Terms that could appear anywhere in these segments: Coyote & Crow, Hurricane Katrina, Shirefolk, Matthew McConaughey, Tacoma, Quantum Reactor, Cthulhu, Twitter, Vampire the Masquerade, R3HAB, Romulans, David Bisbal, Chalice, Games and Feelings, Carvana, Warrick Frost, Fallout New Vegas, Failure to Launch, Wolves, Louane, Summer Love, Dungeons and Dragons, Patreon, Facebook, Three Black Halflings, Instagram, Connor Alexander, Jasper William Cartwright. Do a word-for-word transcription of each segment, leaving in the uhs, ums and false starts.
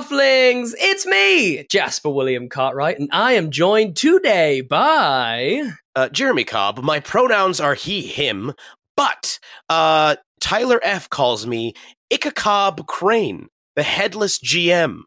halflings! It's me, Jasper William Cartwright, and I am joined today by... Uh, Jeremy Cobb. My pronouns are he, him, but uh, Tyler F. calls me Ickacob Crane, the headless G M.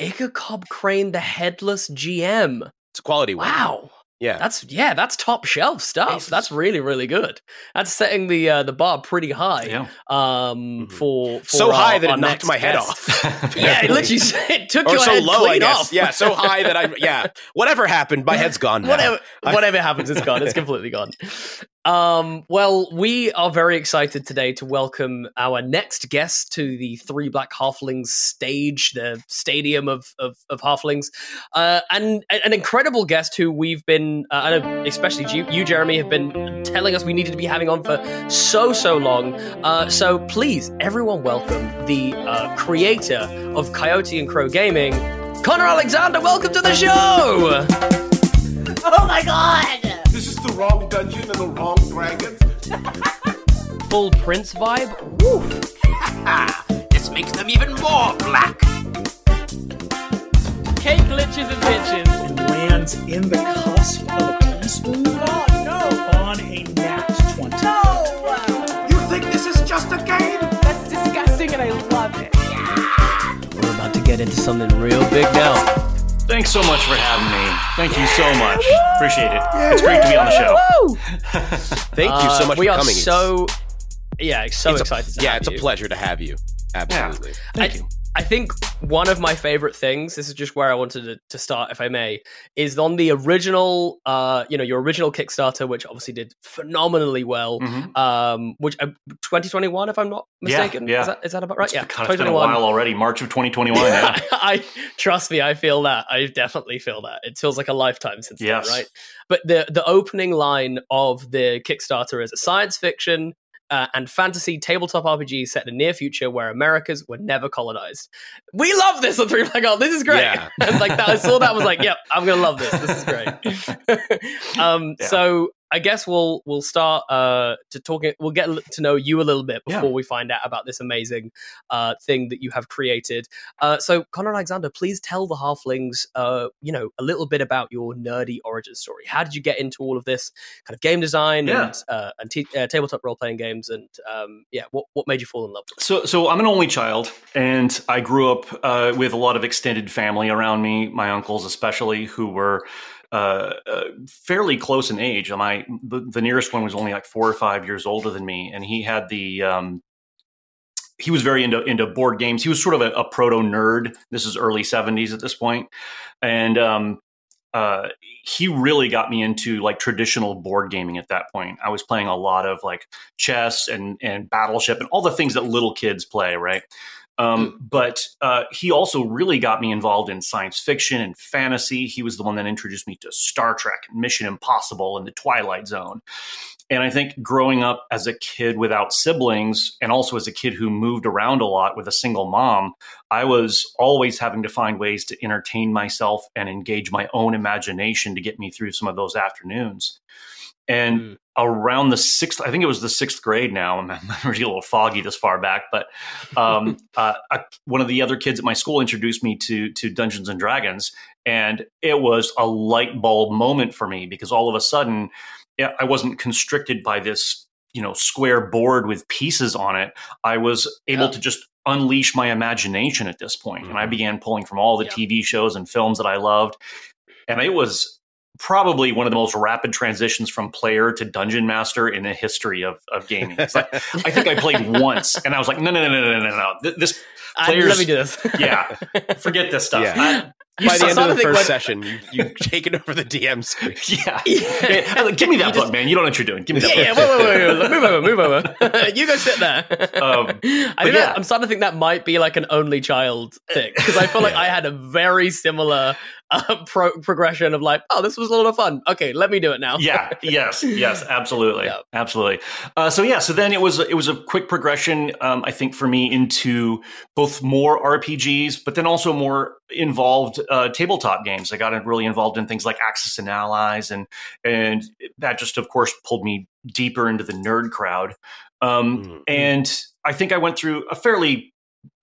Ickacob Crane, the headless G M. It's a quality one. Wow. Yeah. That's yeah, that's top shelf stuff. Jesus. That's really, really good. That's setting the uh, the bar pretty high. Yeah. Um mm-hmm. for, for so our, high that it knocked my head best. Off. Yeah, it literally it took or your so head low, clean I guess. Off. Yeah, so high that I yeah. Whatever happened, my head's gone now. Whatever whatever happens, it's gone. It's completely gone. Um, well, we are very excited today to welcome our next guest to the Three Black Halflings stage, the stadium of of, of halflings, uh, and an incredible guest who we've been, uh, I know especially you, you, Jeremy, have been telling us we needed to be having on for so, so long. Uh, so please, everyone welcome the uh, creator of Coyote and Crow Gaming, Connor Alexander. Welcome to the show! Oh my God! This is the wrong dungeon and the wrong dragon. Full Prince vibe? Woof! This makes them even more black. Cake glitches and pitches. And lands in the cusp of a teaspoon. Oh, no! On a nat twenty. No! You think this is just a game? That's disgusting and I love it. Yeah! We're about to get into something real big now. Thanks so much for having me. Thank you so much. Woo! Appreciate it. Yeah. It's great to be on the show. Thank uh, you so much for coming. We are so, yeah, so it's excited a, to yeah, have you. Yeah, it's a pleasure to have you. Absolutely. Yeah. Thank I, you. I think one of my favorite things, this is just where I wanted to, to start, if I may, is on the original, uh, you know, your original Kickstarter, which obviously did phenomenally well, mm-hmm. um, which uh, twenty twenty-one, if I'm not mistaken. Yeah, yeah. Is, that, is that about right? It's yeah, God, it's been a while already, March of twenty twenty-one. Yeah. I trust me, I feel that. I definitely feel that. It feels like a lifetime since yes. then, right? But the, the opening line of the Kickstarter is a science fiction, Uh, and fantasy tabletop R P G set in the near future where Americas were never colonized. We love this on Three Black Halflings. This is great. Yeah. And like that, I saw that. I was like, "Yep, I'm gonna love this. This is great." um, yeah. So I guess we'll we'll start uh, to talking. We'll get to know you a little bit before yeah. we find out about this amazing uh, thing that you have created. Uh, so, Connor Alexander, please tell the halflings, uh, you know, a little bit about your nerdy origin story. How did you get into all of this kind of game design yeah. and uh, and t- uh, tabletop role playing games? And um, yeah, what what made you fall in love? With so, so I'm an only child, and I grew up uh, with a lot of extended family around me. My uncles, especially, who were. Uh, uh, fairly close in age. And I, the, the nearest one was only like four or five years older than me. And he had the, um, he was very into, into board games. He was sort of a, a proto nerd. This is early seventies at this point. And, um, uh, he really got me into like traditional board gaming at that point. I was playing a lot of like chess and, and Battleship and all the things that little kids play. Right. Um, but uh, he also really got me involved in science fiction and fantasy. He was the one that introduced me to Star Trek and Mission Impossible and the Twilight Zone. And I think growing up as a kid without siblings and also as a kid who moved around a lot with a single mom, I was always having to find ways to entertain myself and engage my own imagination to get me through some of those afternoons. And mm. around the sixth, I think it was the sixth grade now, my memory's a little foggy this far back, but um, uh, a, one of the other kids at my school introduced me to to Dungeons and Dragons. And it was a light bulb moment for me because all of a sudden I wasn't constricted by this, you know, square board with pieces on it. I was able yeah. to just unleash my imagination at this point. Mm-hmm. And I began pulling from all the yeah. T V shows and films that I loved. And it was probably one of the most rapid transitions from player to dungeon master in the history of, of gaming. It's like, I think I played once and I was like, no, no, no, no, no, no, no. This players, let me do this. Yeah. Forget this stuff. Yeah. I, By the end of the first like, session, you, you've taken over the D M screen. Yeah. yeah. Man, like, give me that plug, man. You don't know what you're doing. Give me that yeah, plug. Yeah, wait, wait, wait. Move over, move over. You go sit there. Um, I think yeah. that, I'm starting to think that might be like an only child thing, because I feel yeah. like I had a very similar uh, pro- progression of like, oh, this was a lot of fun. Okay, let me do it now. yeah, yes, yes, absolutely. Yeah. Absolutely. Uh, so, yeah, so then it was, it was a quick progression, um, I think, for me into both more R P Gs, but then also more involved uh, tabletop games. I got really involved in things like Axis and Allies, and and that just, of course, pulled me deeper into the nerd crowd. Um, mm-hmm. And I think I went through a fairly,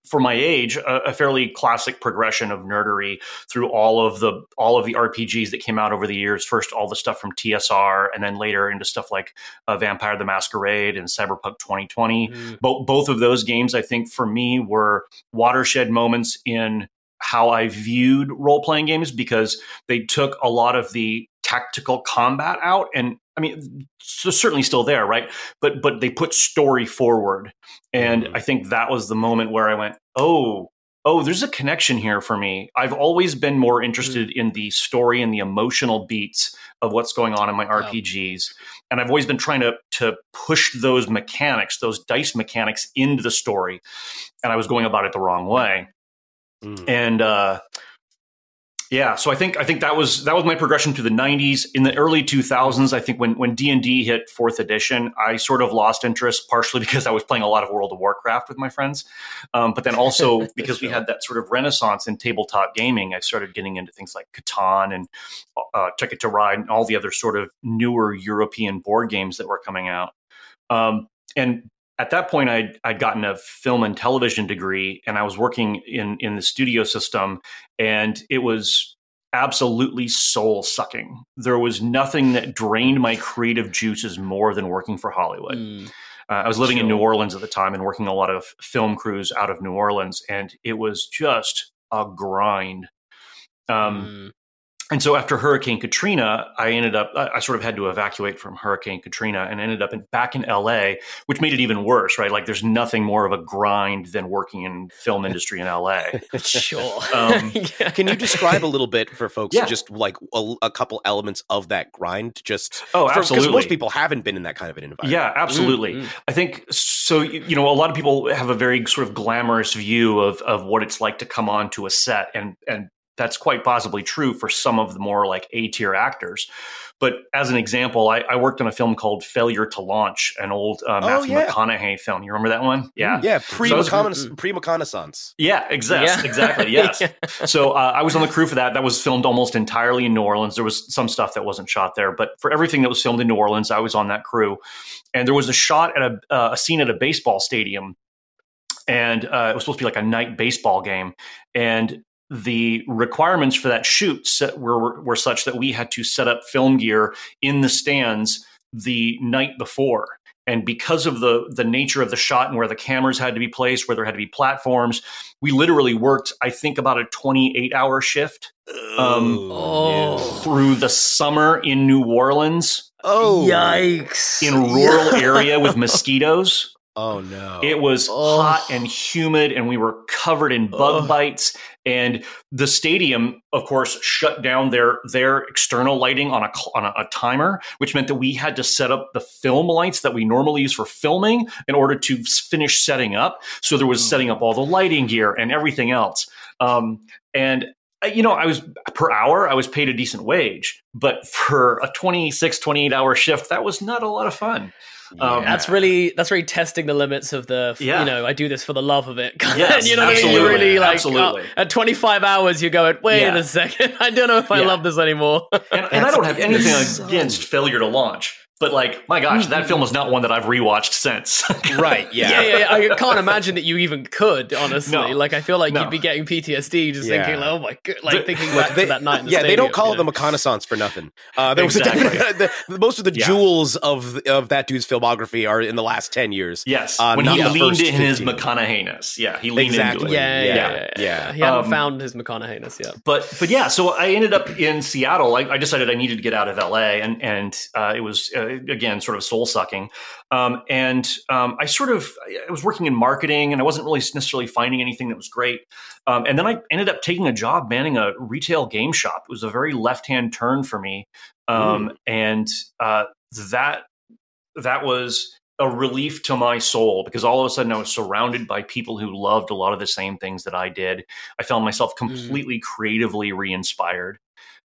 for my age, a, a fairly classic progression of nerdery through all of the all of the R P Gs that came out over the years. First, all the stuff from T S R, and then later into stuff like uh, Vampire the Masquerade and Cyberpunk twenty twenty. Mm-hmm. Bo- both of those games, I think, for me, were watershed moments in how I viewed role-playing games, because they took a lot of the tactical combat out. And I mean, so certainly still there, right? But but they put story forward. And mm-hmm. I think that was the moment where I went, oh, oh, there's a connection here for me. I've always been more interested mm-hmm. in the story and the emotional beats of what's going on in my wow. R P Gs. And I've always been trying to to push those mechanics, those dice mechanics into the story. And I was going about it the wrong way. Mm. And uh, yeah, so I think I think that was that was my progression to the nineties. In the early two thousands, I think when when D and D hit fourth edition, I sort of lost interest, partially because I was playing a lot of World of Warcraft with my friends, um, but then also because sure. we had that sort of renaissance in tabletop gaming. I started getting into things like Catan and uh, Ticket to Ride and all the other sort of newer European board games that were coming out. Um, and At that point, I'd, I'd gotten a film and television degree, and I was working in, in the studio system, and it was absolutely soul-sucking. There was nothing that drained my creative juices more than working for Hollywood. Mm. Uh, I was living sure. in New Orleans at the time and working a lot of film crews out of New Orleans, and it was just a grind. Um, mm. And so after Hurricane Katrina, I ended up, I sort of had to evacuate from Hurricane Katrina and ended up in, back in L A, which made it even worse, right? Like there's nothing more of a grind than working in film industry in L A. Sure. Um, yeah. Can you describe a little bit for folks, yeah. just like a, a couple elements of that grind? Just Oh, for, absolutely. Because most people haven't been in that kind of an environment. Yeah, absolutely. Mm-hmm. I think, so, you know, a lot of people have a very sort of glamorous view of, of what it's like to come onto a set, and and. That's quite possibly true for some of the more like A-tier actors. But as an example, I, I worked on a film called Failure to Launch, an old uh, Matthew oh, yeah. McConaughey film. You remember that one? Yeah. Yeah. Pre-McConnaissance. Yeah, exactly. Yeah. Exactly. Yes. yeah. So uh, I was on the crew for that. That was filmed almost entirely in New Orleans. There was some stuff that wasn't shot there, but for everything that was filmed in New Orleans, I was on that crew. And there was a shot at a, uh, a scene at a baseball stadium. And uh, it was supposed to be like a night baseball game. And the requirements for that shoot set were were such that we had to set up film gear in the stands the night before. And because of the the nature of the shot and where the cameras had to be placed, where there had to be platforms, we literally worked, I think, about a twenty-eight hour shift um, oh. through the summer in New Orleans. Oh, yikes. In a rural area with mosquitoes. Oh, no. It was oh. hot and humid, and we were covered in bug oh. bites. And the stadium, of course, shut down their their external lighting on a on a, a timer, which meant that we had to set up the film lights that we normally use for filming in order to finish setting up. So there was setting up all the lighting gear and everything else. Um, and you know, I was per hour, I was paid a decent wage, but for a twenty-six, twenty-eight hour shift, that was not a lot of fun. Yeah. Um, that's really that's really testing the limits of the, yeah. you know, I do this for the love of it. Yes, you know what I mean? You're really like, absolutely. Oh, at twenty-five hours, you're going, wait yeah. a second, I don't know if I yeah. love this anymore. And, and I don't have anything so... against Failure to Launch. But like, my gosh, that film was not one that I've rewatched since. Right? Yeah. yeah, yeah, yeah. I can't imagine that you even could, honestly. No, like, I feel like no. you'd be getting P T S D just yeah. thinking, like, oh my god, like the, thinking back they, to that night. In the yeah, stadium, they don't call it know? the McConaissance for nothing. Uh, there exactly. was a definite, the, most of the yeah. jewels of of that dude's filmography are in the last ten years. Yes, uh, when he leaned in fifteen. His McConaughey-ness. Yeah, he leaned exactly. into it. Yeah, yeah, yeah. yeah, yeah. yeah. He hadn't um, found his McConaughey-ness yet. But but yeah, so I ended up in Seattle. I, I decided I needed to get out of L A, and and uh, it was. Uh, again, sort of soul sucking. Um, and um, I sort of, I was working in marketing and I wasn't really necessarily finding anything that was great. Um, and then I ended up taking a job manning a retail game shop. It was a very left-hand turn for me. Um, mm. And uh, that, that was a relief to my soul, because all of a sudden I was surrounded by people who loved a lot of the same things that I did. I found myself completely mm. creatively re-inspired.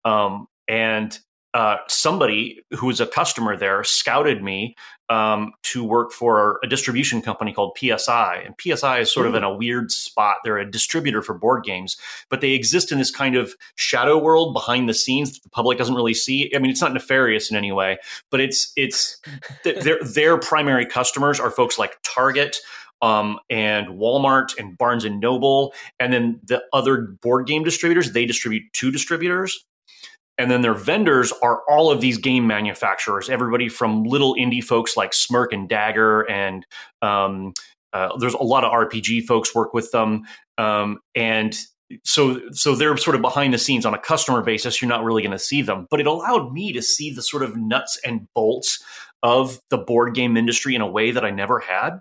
Um, and Uh, somebody who was a customer there scouted me um, to work for a distribution company called P S I. And P S I is sort mm. of in a weird spot. They're a distributor for board games, but they exist in this kind of shadow world behind the scenes that the public doesn't really see. I mean, it's not nefarious in any way, but it's it's th- their their primary customers are folks like Target, Um, and Walmart and Barnes and Noble, and then the other board game distributors. They distribute two distributors. And then their vendors are all of these game manufacturers, everybody from little indie folks like Smirk and Dagger. And um, uh, there's a lot of R P G folks work with them. Um, and so so they're sort of behind the scenes on a customer basis. You're not really going to see them. But it allowed me to see the sort of nuts and bolts of the board game industry in a way that I never had.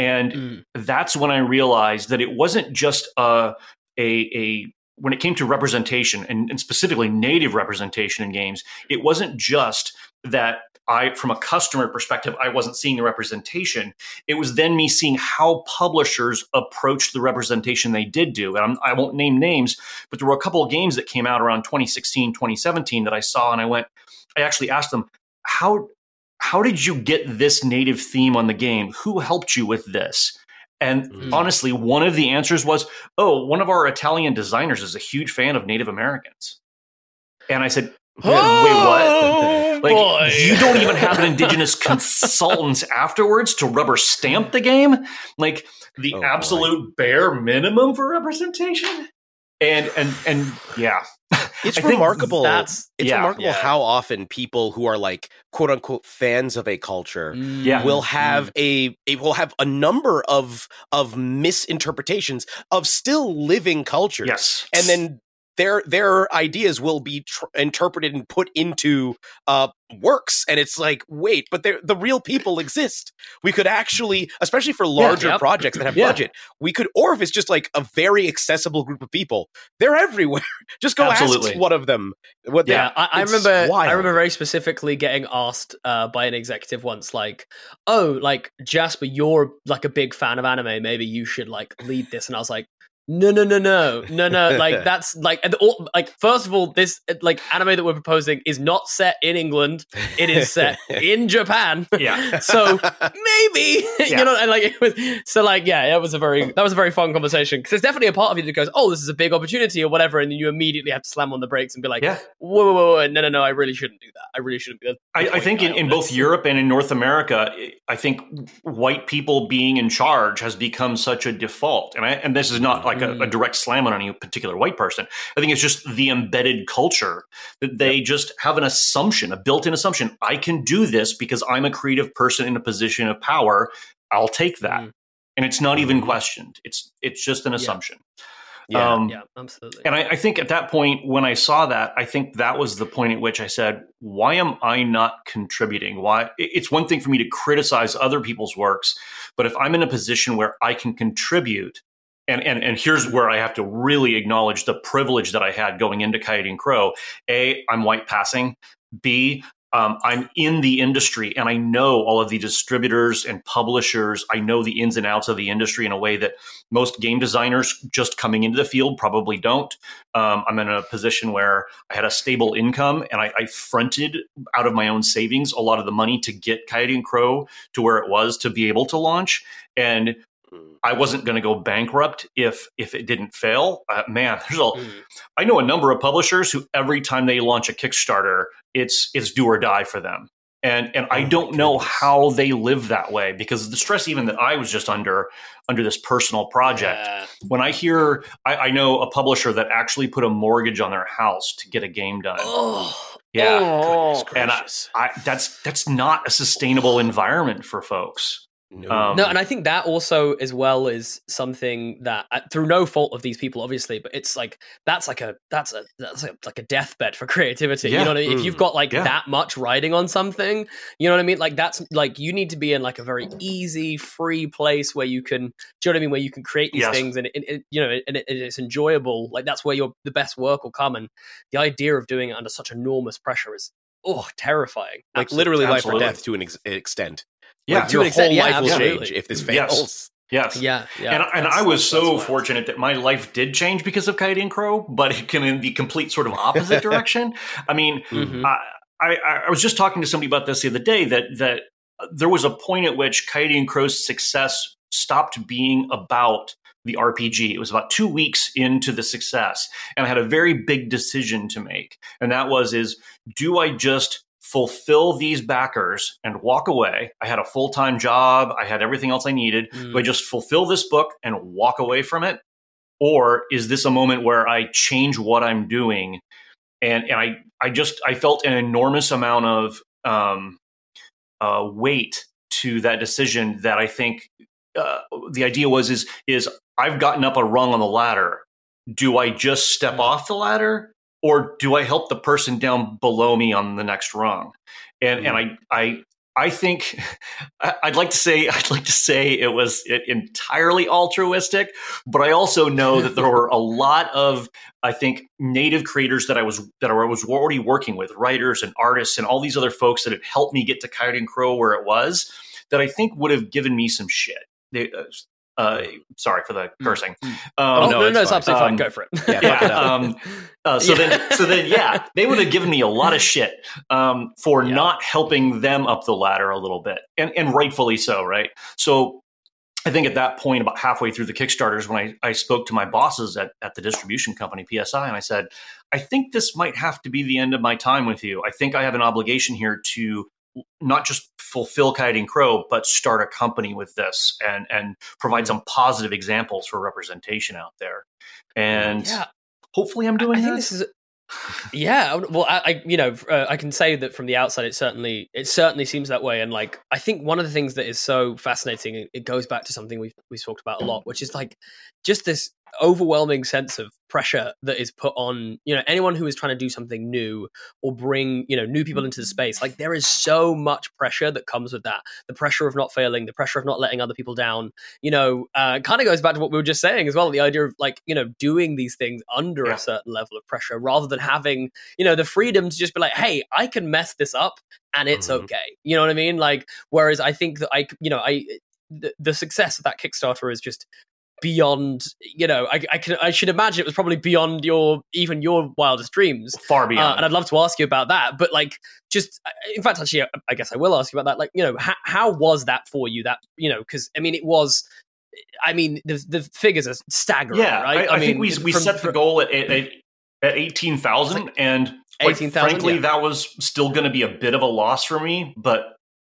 And mm. that's when I realized that it wasn't just a a, a when it came to representation and, and specifically native representation in games, it wasn't just that I, from a customer perspective, I wasn't seeing the representation. It was then me seeing how publishers approached the representation they did do. And I'm, I won't name names, but there were a couple of games that came out around twenty sixteen, twenty seventeen that I saw, and I went, I actually asked them, how, how did you get this native theme on the game? Who helped you with this? And mm. honestly, one of the answers was, oh, one of our Italian designers is a huge fan of Native Americans. And I said, wait, oh, wait what? Like, boy. You don't even have an indigenous consultants afterwards to rubber stamp the game? Like the oh, absolute boy. bare minimum for representation? And, and, and yeah. It's I remarkable. That's, it's yeah, remarkable yeah. how often people who are like "quote unquote" fans of a culture yeah. will have mm. a, a will have a number of of misinterpretations of still living cultures, yes. and then their their ideas will be tr- interpreted and put into uh, works. And it's like, wait, but the real people exist. We could actually, especially for larger yeah, yep. projects that have yeah. budget, we could, or if it's just like a very accessible group of people, they're everywhere. Just go Absolutely. ask one of them. What yeah, they, I, I remember. Wild. I remember very specifically getting asked uh, by an executive once, like, "Oh, like Jasper, you're like a big fan of anime. Maybe you should like lead this." And I was like, No, no, no, no, no, no. Like that's like, and all, like first of all, this like anime that we're proposing is not set in England. It is set in Japan. Yeah. So maybe yeah. you know, and like it was. So like, yeah, it was a very that was a very fun conversation, because there's definitely a part of you that goes, "Oh, this is a big opportunity" or whatever, and then you immediately have to slam on the brakes and be like, yeah. "Whoa, whoa, whoa, whoa, no, no, no! I really shouldn't do that. I really shouldn't do that." I, I think in, in both Europe and in North America, I think white people being in charge has become such a default, and I and this is not like. A, a direct slam on any particular white person. I think it's just the embedded culture that they yep. just have an assumption, a built-in assumption. I can do this because I'm a creative person in a position of power. I'll take that. Mm. And it's not even questioned. It's, it's just an assumption. Yeah. Um, yeah, absolutely. And I, I think at that point, when I saw that, I think that was the point at which I said, why am I not contributing? Why? It's one thing for me to criticize other people's works, but if I'm in a position where I can contribute, And, and and here's where I have to really acknowledge the privilege that I had going into Coyote and Crow. A, I'm white passing. B, um, I'm in the industry and I know all of the distributors and publishers. I know the ins and outs of the industry in a way that most game designers just coming into the field probably don't. Um, I'm in a position where I had a stable income and I, I fronted out of my own savings a lot of the money to get Coyote and Crow to where it was to be able to launch. And I wasn't going to go bankrupt if if it didn't fail. Uh, man, there's a, mm. I know a number of publishers who every time they launch a Kickstarter, it's it's do or die for them. And and I don't know how they live that way, because the stress even that I was just under, under this personal project, yeah. when I hear, I, I know a publisher that actually put a mortgage on their house to get a game done. Oh, yeah. Oh, and I, I, that's, that's not a sustainable environment for folks. No. Um, no, and I think that also as well is something that, through no fault of these people, obviously, but it's like that's like a that's a that's a, like a deathbed for creativity. Yeah. You know what I mean? Mm. If you've got like yeah. that much riding on something, you know what I mean? Like that's like you need to be in like a very easy, free place where you can, do you know what I mean? Where you can create these yes. things, and it, it, you know, and it, it's enjoyable. Like that's where your the best work will come. And the idea of doing it under such enormous pressure is oh terrifying. Like absolutely, literally life absolutely. or death to an ex- extent. Yeah, like your whole extent, life yeah, will absolutely. change if this fails. Yes, yes. yeah, yeah. And, and I was so fortunate that my life did change because of Coyote and Crow, but it can in the complete sort of opposite direction. I mean, mm-hmm. I, I, I was just talking to somebody about this the other day, that that there was a point at which Coyote and Crow's success stopped being about the R P G. It was about two weeks into the success, and I had a very big decision to make, and that was: is do I just fulfill these backers and walk away? I had a full-time job. I had everything else I needed. Mm. Do I just fulfill this book and walk away from it? Or is this a moment where I change what I'm doing? And, and I, I just, I felt an enormous amount of um, uh, weight to that decision that I think uh, the idea was, is, is I've gotten up a rung on the ladder. Do I just step off the ladder? Or do I help the person down below me on the next rung? And mm. and I I I think I'd like to say I'd like to say it was entirely altruistic, but I also know that there were a lot of I think native creators that I was that I was already working with, writers and artists and all these other folks that had helped me get to Coyote and Crow where it was, that I think would have given me some shit. They, uh, Uh, sorry for the cursing. Mm. Um, oh, no, no, no, it's absolutely fine. Um, Go for it. Yeah. yeah um, uh, so yeah. then, so then, yeah, they would have given me a lot of shit um, for yeah. not helping them up the ladder a little bit, and and rightfully so, right? So, I think at that point, about halfway through the Kickstarters, when I I spoke to my bosses at at the distribution company P S I, and I said, I think this might have to be the end of my time with you. I think I have an obligation here to not just fulfill Coyote and Crow, but start a company with this and, and provide some positive examples for representation out there. And yeah. hopefully I'm doing I, I think this. this is, yeah. Well, I, I you know, uh, I can say that from the outside, it certainly, it certainly seems that way. And like, I think one of the things that is so fascinating, it goes back to something we've, we've talked about a lot, which is like just this overwhelming sense of pressure that is put on, you know, anyone who is trying to do something new or bring, you know, new people into the space. Like there is so much pressure that comes with that. The pressure of not failing, the pressure of not letting other people down, you know, uh, kind of goes back to what we were just saying as well. The idea of like, you know, doing these things under yeah. a certain level of pressure rather than having, you know, the freedom to just be like, hey, I can mess this up and it's mm-hmm. okay. You know what I mean? Like, whereas I think that I, you know, I, the, the success of that Kickstarter is just beyond, you know, I, I can I should imagine it was probably beyond your even your wildest dreams, far beyond. Uh, and I'd love to ask you about that, but like, just in fact, actually, I, I guess I will ask you about that. Like, you know, how, how was that for you? That you know, because I mean, it was. I mean, the the figures are staggering. Yeah, right? I, I, I mean, think we we from, set the goal at at, at eighteen thousand, like, and eighteen thousand. Frankly, yeah. that was still going to be a bit of a loss for me, but.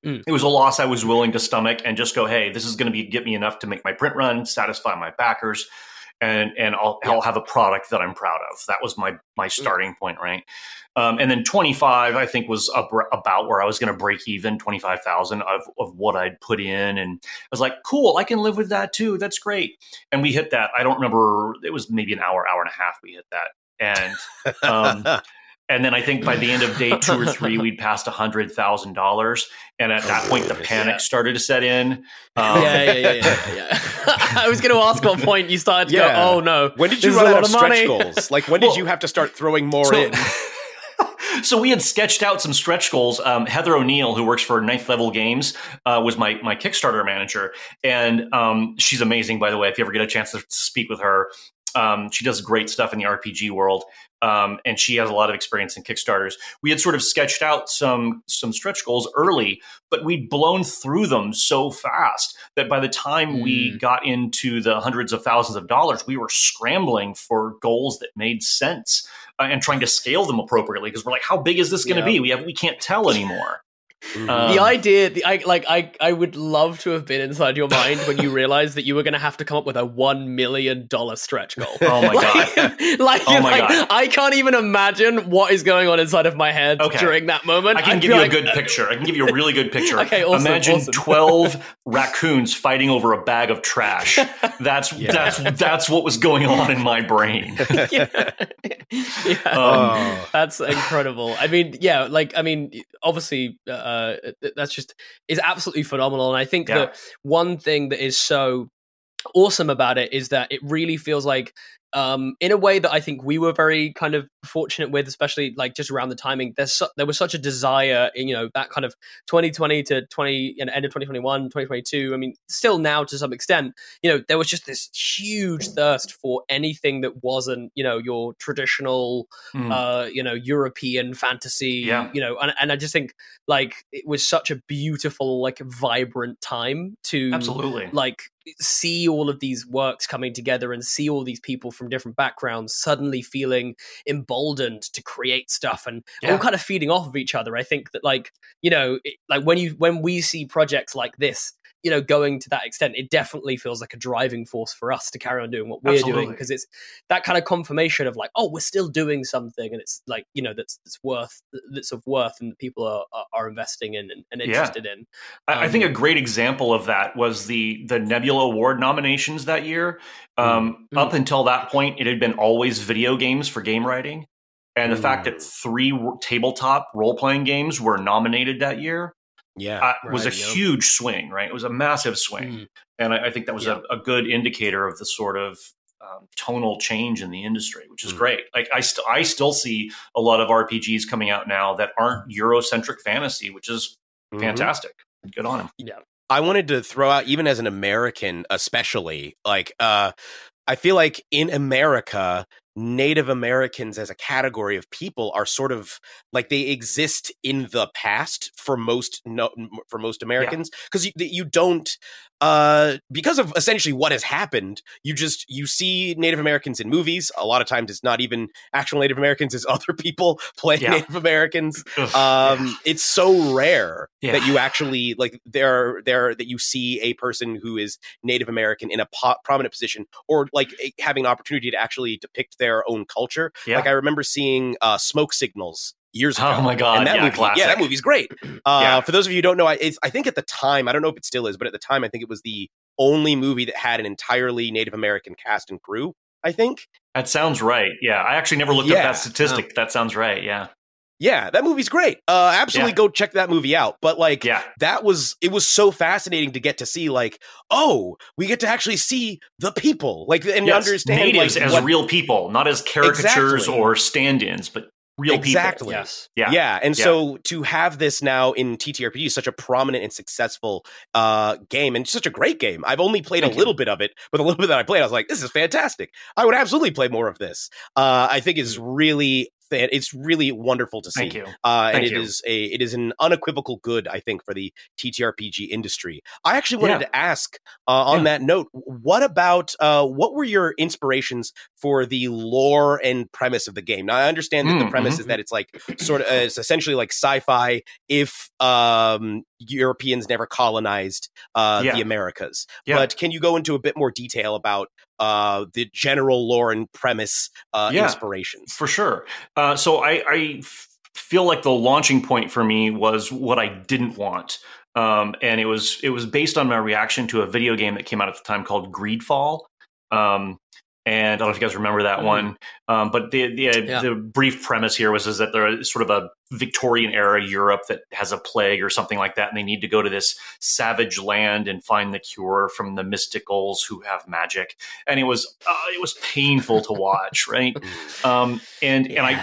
It was a loss I was willing to stomach and just go, hey, this is going to be get me enough to make my print run, satisfy my backers, and and I'll, yeah. I'll have a product that I'm proud of. That was my my starting point, right? Um, and then twenty-five, I think, was up, about where I was going to break even, twenty-five thousand of, of what I'd put in. And I was like, cool, I can live with that too. That's great. And we hit that. I don't remember. It was maybe an hour, hour and a half we hit that. And um And then I think by the end of day two or three, we'd passed one hundred thousand dollars. And at that point, the panic yeah. started to set in. Um, yeah, yeah, yeah, yeah. yeah. I was going to ask what point you started to yeah. go, oh, no. When did you run out of stretch money? goals? Like, when well, did you have to start throwing more so, in? So we had sketched out some stretch goals. Um, Heather O'Neill, who works for Ninth Level Games, uh, was my my Kickstarter manager. And um, she's amazing, by the way, if you ever get a chance to, to speak with her. Um, she does great stuff in the R P G world, um, and she has a lot of experience in Kickstarters. We had sort of sketched out some some stretch goals early, but we'd blown through them so fast that by the time mm. we got into the hundreds of thousands of dollars, we were scrambling for goals that made sense uh, and trying to scale them appropriately because we're like, how big is this going to yeah. be? We have we can't tell anymore. Um, the idea, the, I like, I, I would love to have been inside your mind when you realized that you were going to have to come up with a one million dollar stretch goal. Oh my like, god! Like, oh my like god. I can't even imagine what is going on inside of my head okay. during that moment. I can I'd give you like, a good picture. I can give you a really good picture. Okay, awesome, imagine awesome. twelve raccoons fighting over a bag of trash. That's yeah. that's that's what was going on in my brain. yeah. Yeah. Um, that's incredible. I mean, yeah, like I mean, obviously. Uh, Uh, that's just is absolutely phenomenal. And I think yeah. that one thing that is so awesome about it is that it really feels like um, in a way that I think we were very kind of fortunate with, especially like just around the timing, there's su- there was such a desire in, you know, that kind of twenty twenty to twenty and end of twenty twenty-one, twenty twenty-two. I mean, still now to some extent, you know, there was just this huge thirst for anything that wasn't, you know, your traditional, mm. uh, you know, European fantasy, yeah. you know, and, and I just think like it was such a beautiful, like vibrant time to absolutely like see all of these works coming together and see all these people from different backgrounds suddenly feeling emboldened to create stuff and yeah. all kind of feeding off of each other. I think that like, you know, it, like when you when we see projects like this, you know, going to that extent, it definitely feels like a driving force for us to carry on doing what we're absolutely. doing, because it's that kind of confirmation of like, oh, we're still doing something, and it's like, you know, that's that's worth that's of worth and that people are are investing in and, and interested yeah. in. Um, I think a great example of that was the the Nebula Award nominations that year. Um, mm. Up until that point, it had been always video games for game writing, and the mm. fact that three tabletop role playing games were nominated that year. Yeah, uh, right, was a yep. huge swing, right? It was a massive swing. Mm. And I, I think that was yep. a, a good indicator of the sort of um, tonal change in the industry, which is mm. great. Like I, st- I still see a lot of R P Gs coming out now that aren't Eurocentric fantasy, which is mm-hmm. fantastic. Good on them. Yeah. I wanted to throw out, even as an American, especially, like, uh, I feel like in America, Native Americans as a category of people are sort of like they exist in the past for most no, for most Americans, because yeah. you, you don't uh, because of essentially what has happened. You just you see Native Americans in movies. A lot of times it's not even actual Native Americans, it's other people playing yeah. Native Americans. Ugh, um, yeah. It's so rare yeah. that you actually like there there that you see a person who is Native American in a po- prominent position or like having an opportunity to actually depict their their own culture. Yeah. Like I remember seeing uh, Smoke Signals years ago. Oh my god! And that yeah, movie, classic. yeah, that movie's great. Uh, yeah. For those of you who don't know, I, it's, I think at the time, I don't know if it still is, but at the time, I think it was the only movie that had an entirely Native American cast and crew. I think that sounds right. Yeah, I actually never looked yeah. up that statistic. Oh. That sounds right. Yeah. Yeah, that movie's great. Uh, absolutely, yeah. go check that movie out. But like, yeah. that was it was so fascinating to get to see. Like, oh, we get to actually see the people, like, and yes, understand natives like, as what, real people, not as caricatures exactly. or stand-ins, but real exactly. people. Exactly. Yes. Yeah. Yeah. And yeah. so to have this now in T T R P G, such a prominent and successful uh, game, and such a great game. I've only played Thank a little you. bit of it, but the little bit that I played, I was like, this is fantastic. I would absolutely play more of this. Uh, I think is really. It's really wonderful to see. Thank you. Uh, and Thank it you. is a it is an unequivocal good, I think, for the T T R P G industry. I actually wanted yeah. to ask uh, on yeah. that note, what about uh, what were your inspirations for the lore and premise of the game? Now, I understand that mm, the premise mm-hmm. is that it's like sort of uh, it's essentially like sci-fi if um, Europeans never colonized uh, yeah. the Americas. Yeah. But can you go into a bit more detail about Uh, the general lore and premise uh, yeah, inspirations? For sure. Uh, so I, I feel like the launching point for me was what I didn't want. Um, and it was it was based on my reaction to a video game that came out at the time called Greedfall. Um, and I don't know if you guys remember that mm-hmm. one. Um, but the the, yeah. the brief premise here was is that there is sort of a Victorian era Europe that has a plague or something like that, and they need to go to this savage land and find the cure from the mysticals who have magic. And it was uh, it was painful to watch, right? Um, and yeah. and I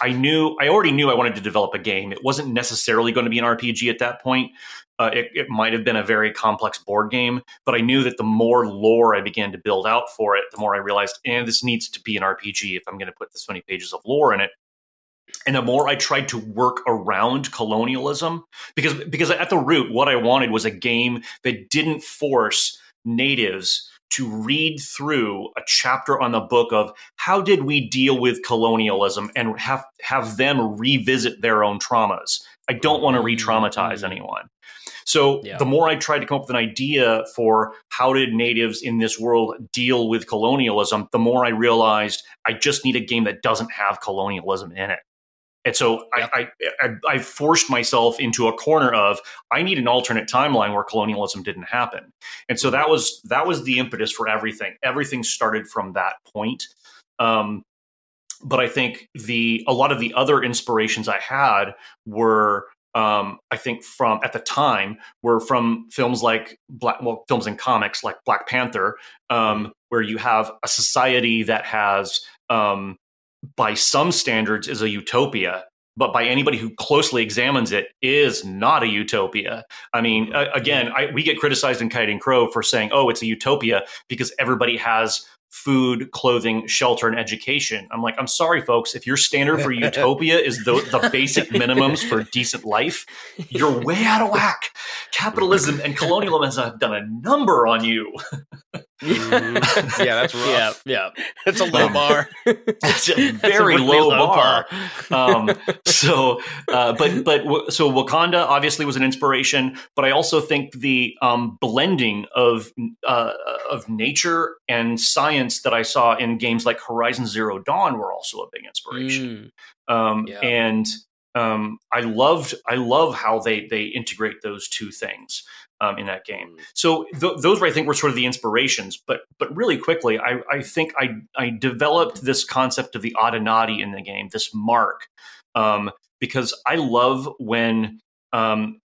I knew I already knew I wanted to develop a game. It wasn't necessarily going to be an R P G at that point. Uh, it, it might have been a very complex board game, but I knew that the more lore I began to build out for it, the more I realized, and eh, this needs to be an R P G if I'm going to put this many pages of lore in it. And the more I tried to work around colonialism, because because at the root, what I wanted was a game that didn't force natives to read through a chapter on the book of how did we deal with colonialism and have, have them revisit their own traumas. I I don't want to re-traumatize anyone. So yeah. the more I tried to come up with an idea for how did natives in this world deal with colonialism, the more I realized I just need a game that doesn't have colonialism in it. And so yeah. I, I, I, I forced myself into a corner of, I need an alternate timeline where colonialism didn't happen. And so that was, that was the impetus for everything. Everything started from that point. Um, but I think the, a lot of the other inspirations I had were, um, I think from at the time were from films like Black, well, films and comics like Black Panther, um, where you have a society that has, um, by some standards is a utopia, but by anybody who closely examines it is not a utopia. I mean, uh, again, I, we get criticized in Coyote and Crow for saying, oh, it's a utopia because everybody has food, clothing, shelter, and education. I'm like, I'm sorry, folks. If your standard for utopia is the, the basic minimums for decent life, you're way out of whack. Capitalism and colonialism have done a number on you. mm-hmm. Yeah, that's rough. Yeah, yeah. That's a low um, bar. It's a very a really low, low bar. bar. um, so, uh, but but w- so Wakanda obviously was an inspiration, but I also think the um, blending of uh, of nature and science that I saw in games like Horizon Zero Dawn were also a big inspiration. Mm. Um, yeah. And um, I loved I love how they they integrate those two things. Um, in that game. So th- those were, I think, were sort of the inspirations. But but really quickly, I, I think I, I developed this concept of the Adonati in the game, this mark, um, because I love when um,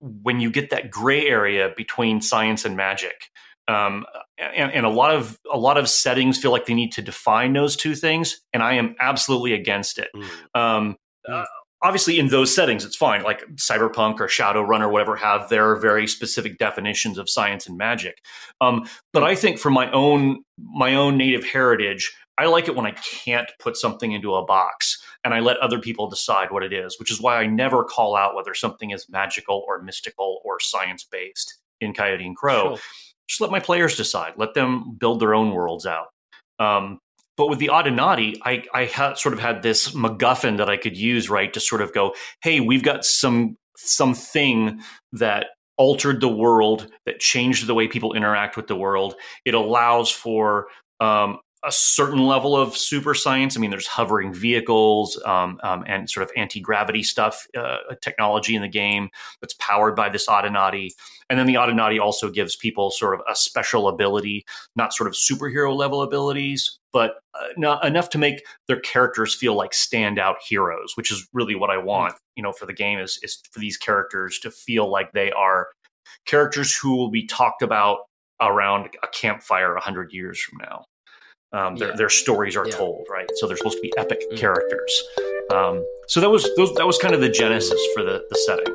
when you get that gray area between science and magic. Um, and, and a lot of a lot of settings feel like they need to define those two things, and I am absolutely against it. Mm. Um, uh, Obviously, in those settings, it's fine. Like Cyberpunk or Shadowrun or whatever have their very specific definitions of science and magic. Um, but I think for my own my own native heritage, I like it when I can't put something into a box and I let other people decide what it is, which is why I never call out whether something is magical or mystical or science-based in Coyote and Crow. Sure. Just let my players decide. Let them build their own worlds out. Um But with the Adonati, I, I ha- sort of had this MacGuffin that I could use, right, to sort of go, hey, we've got some something that altered the world, that changed the way people interact with the world. It allows for um, a certain level of super science. I mean, there's hovering vehicles um, um, and sort of anti-gravity stuff, uh, technology in the game that's powered by this Adonati. And then the Adonati also gives people sort of a special ability, not sort of superhero level abilities, but uh, not enough to make their characters feel like standout heroes, which is really what I want, you know, for the game is, is for these characters to feel like they are characters who will be talked about around a campfire a hundred years from now. Um, their, yeah. their stories are yeah. told, right? So they're supposed to be epic mm-hmm. characters. Um, so that was, those, that was kind of the genesis for the, the setting.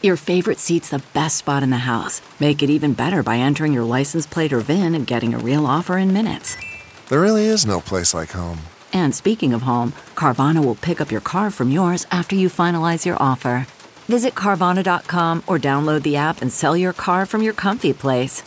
Your favorite seat's the best spot in the house. Make it even better by entering your license plate or V I N and getting a real offer in minutes. There really is no place like home. And speaking of home, Carvana will pick up your car from yours after you finalize your offer. Visit Carvana dot com or download the app and sell your car from your comfy place.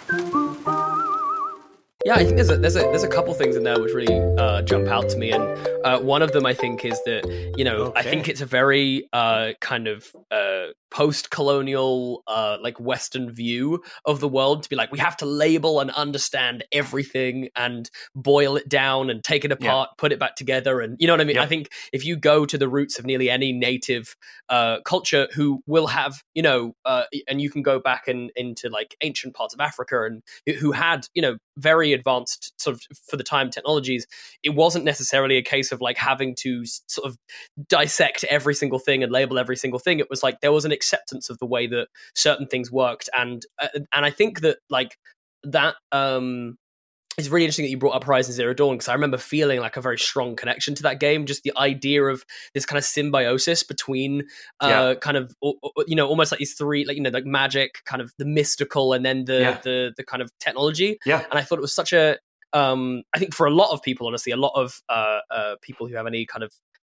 Yeah, I think there's a, there's a, there's a couple things in there which really uh, jump out to me. And uh, one of them, I think, is that, you know, okay. I think it's a very uh, kind of uh, post-colonial, uh, like, Western view of the world to be like, we have to label and understand everything and boil it down and take it apart, yeah. put it back together. And you know what I mean? Yeah. I think if you go to the roots of nearly any native uh, culture who will have, you know, uh, and you can go back and into, like, ancient parts of Africa and who had, you know, very advanced sort of for the time technologies, it wasn't necessarily a case of like having to sort of dissect every single thing and label every single thing. It was like there was an acceptance of the way that certain things worked, and uh, and I think that like that um it's really interesting that you brought up Horizon Zero Dawn, because I remember feeling like a very strong connection to that game. Just the idea of this kind of symbiosis between uh, yeah. kind of, you know, almost like these three, like, you know, like magic, kind of the mystical, and then the yeah. the, the kind of technology. Yeah. And I thought it was such a, um, I think for a lot of people, honestly, a lot of uh, uh, people who have any kind of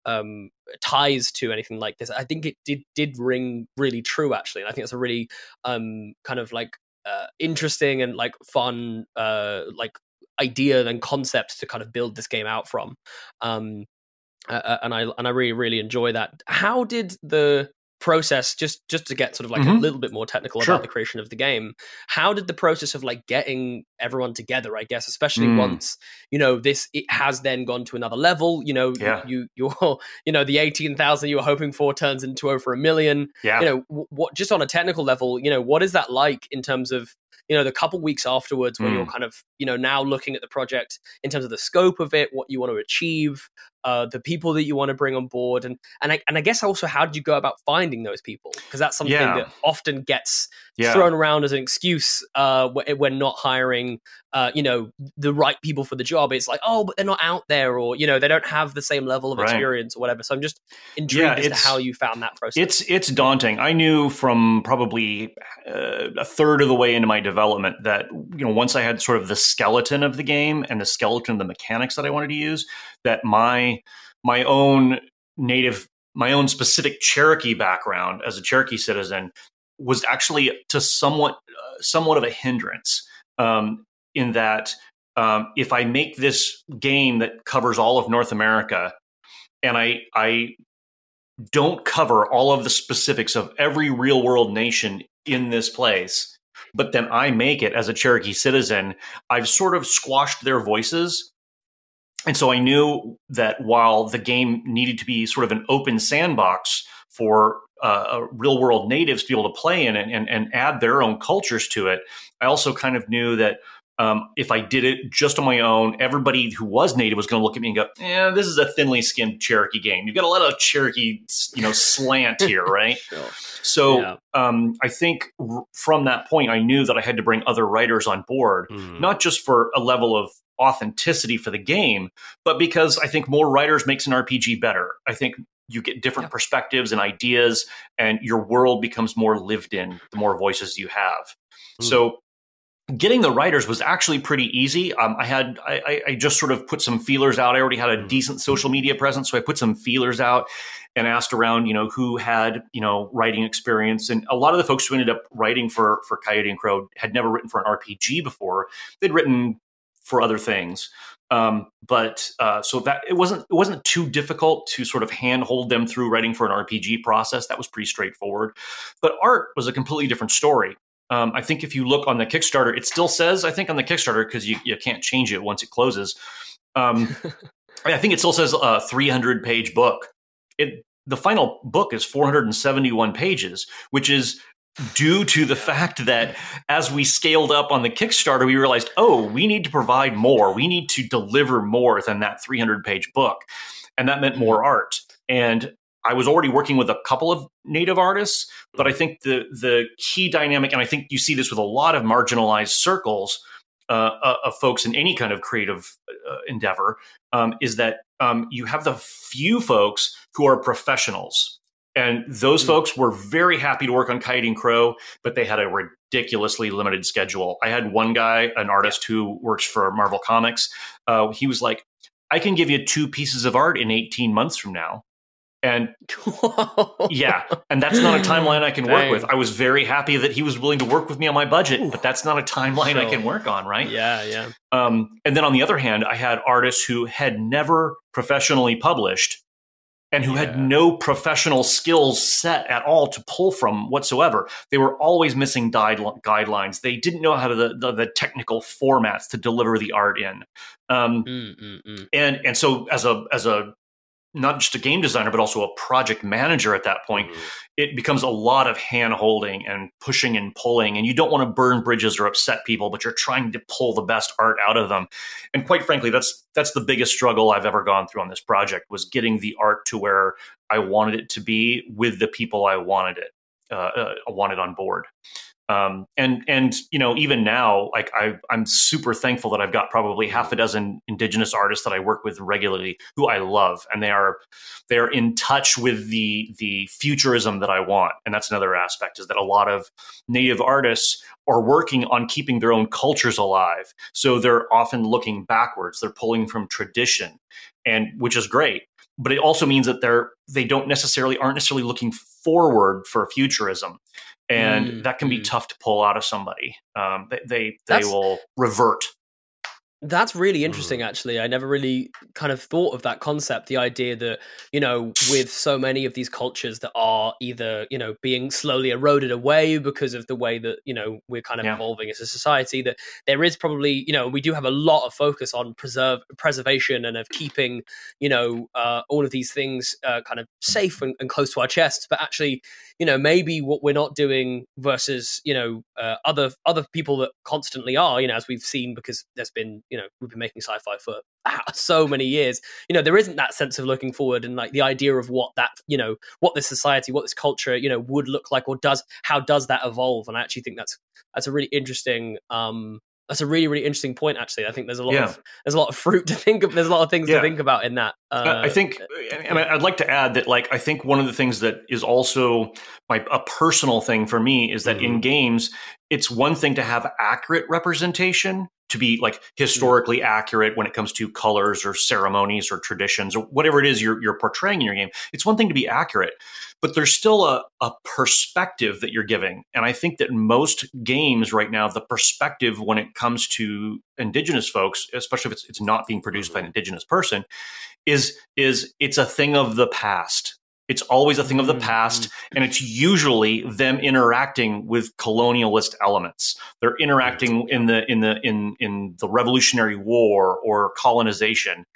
um, ties to anything like this, I think it did, did ring really true, actually. And I think that's a really um, kind of like uh, interesting and like fun, uh, like, idea and concepts to kind of build this game out from, um uh, and I and I really really enjoy that. How did the process, just just to get sort of like mm-hmm. a little bit more technical sure. about the creation of the game, how did the process of like getting everyone together, I guess, especially mm. once, you know, this it has then gone to another level, you know, yeah. you you're you know the eighteen thousand you were hoping for turns into over a million, yeah. you know, w- what just on a technical level, you know, what is that like in terms of, you know, the couple weeks afterwards when mm. you're kind of, you know, now looking at the project in terms of the scope of it, what you want to achieve, uh, the people that you want to bring on board. And and I, and I guess also, how did you go about finding those people? Because that's something yeah. that often gets yeah. thrown around as an excuse uh, when not hiring, uh, you know, the right people for the job. It's like, oh, but they're not out there, or, you know, they don't have the same level of right. experience or whatever. So I'm just intrigued yeah, as to how you found that process. It's, it's daunting. I knew from probably uh, a third of the way into my development that, you know, once I had sort of the skeleton of the game and the skeleton of the mechanics that I wanted to use, that my my own native, my own specific Cherokee background as a Cherokee citizen was actually to somewhat uh, somewhat of a hindrance, um, in that um, if I make this game that covers all of North America and I I don't cover all of the specifics of every real world nation in this place, but then I make it as a Cherokee citizen, I've sort of squashed their voices. And so I knew that while the game needed to be sort of an open sandbox for uh, real world natives to be able to play in it and, and add their own cultures to it, I also kind of knew that um, if I did it just on my own, everybody who was native was going to look at me and go, "Yeah, this is a thinly skinned Cherokee game. You've got a lot of Cherokee, you know, slant here, right?" Sure. So yeah. um, I think r- from that point, I knew that I had to bring other writers on board, mm. not just for a level of authenticity for the game, but because I think more writers makes an R P G better. I think you get different yeah. perspectives and ideas, and your world becomes more lived in the more voices you have. Mm. So getting the writers was actually pretty easy. Um, I had I, I just sort of put some feelers out. I already had a decent social media presence, so I put some feelers out and asked around, you know, who had, you know, writing experience. And a lot of the folks who ended up writing for for Coyote and Crow had never written for an R P G before. They'd written for other things, um, but uh, so that it wasn't it wasn't too difficult to sort of handhold them through writing for an R P G process. That was pretty straightforward. But art was a completely different story. Um, I think if you look on the Kickstarter, it still says, I think on the Kickstarter, because you, you can't change it once it closes. Um, I think it still says a three hundred page book. It, the final book is four hundred seventy-one pages, which is due to the fact that as we scaled up on the Kickstarter, we realized, oh, we need to provide more. We need to deliver more than that three hundred page book. And that meant more art. And I was already working with a couple of native artists, but I think the the key dynamic, and I think you see this with a lot of marginalized circles, uh, of folks in any kind of creative uh, endeavor um, is that um, you have the few folks who are professionals. And those mm-hmm. folks were very happy to work on Coyote and Crow, but they had a ridiculously limited schedule. I had one guy, an artist who works for Marvel Comics. Uh, he was like, I can give you two pieces of art in eighteen months from now. And yeah, and that's not a timeline I can work Dang. with. I was very happy that he was willing to work with me on my budget, Ooh. but that's not a timeline so, I can work on, right? Yeah, yeah. Um, and then on the other hand, I had artists who had never professionally published and who yeah. had no professional skills set at all to pull from whatsoever. They were always missing guidelines. They didn't know how to the, the, the technical formats to deliver the art in. Um, mm, mm, mm. And and so as a as a not just a game designer, but also a project manager at that point, mm. it becomes a lot of hand-holding and pushing and pulling, and you don't want to burn bridges or upset people, but you're trying to pull the best art out of them. And quite frankly, that's that's the biggest struggle I've ever gone through on this project, was getting the art to where I wanted it to be with the people I wanted it, uh, uh, wanted on board. Um, and, and, you know, even now, like I, I'm super thankful that I've got probably half a dozen indigenous artists that I work with regularly who I love, and they are, they're in touch with the, the futurism that I want. And that's another aspect, is that a lot of native artists are working on keeping their own cultures alive. So they're often looking backwards. They're pulling from tradition, and which is great, but it also means that they're, they don't necessarily aren't necessarily looking forward for futurism. And mm, that can be mm. tough to pull out of somebody. Um, they they, they will revert. That's really interesting, mm. actually. I never really kind of thought of that concept, the idea that, you know, with so many of these cultures that are either, you know, being slowly eroded away because of the way that, you know, we're kind of yeah. evolving as a society, that there is probably, you know, we do have a lot of focus on preserve preservation and of keeping, you know, uh, all of these things uh, kind of safe and, and close to our chests. But actually, you know, maybe what we're not doing versus, you know, uh, other other people that constantly are, you know, as we've seen, because there's been, you know, we've been making sci-fi for ah, so many years, you know, there isn't that sense of looking forward and like the idea of what that, you know, what this society, what this culture, you know, would look like, or does, how does that evolve? And I actually think that's, that's a really interesting, um, that's a really, really interesting point, actually. I think there's a lot yeah. of, there's a lot of fruit to think of. There's a lot of things yeah. to think about in that. Uh, I think, and I'd like to add that, like, I think one of the things that is also my, a personal thing for me is that mm-hmm. in games, it's one thing to have accurate representation, to be like historically mm-hmm. accurate when it comes to colors or ceremonies or traditions or whatever it is you're, you're portraying in your game. It's one thing to be accurate, but there's still a, a perspective that you're giving. And I think that most games right now, the perspective when it comes to indigenous folks, especially if it's, it's not being produced by an indigenous person, is, is it's a thing of the past. It's always a thing of the past, and it's usually them interacting with colonialist elements. They're interacting in the in the in in the Revolutionary War or colonization.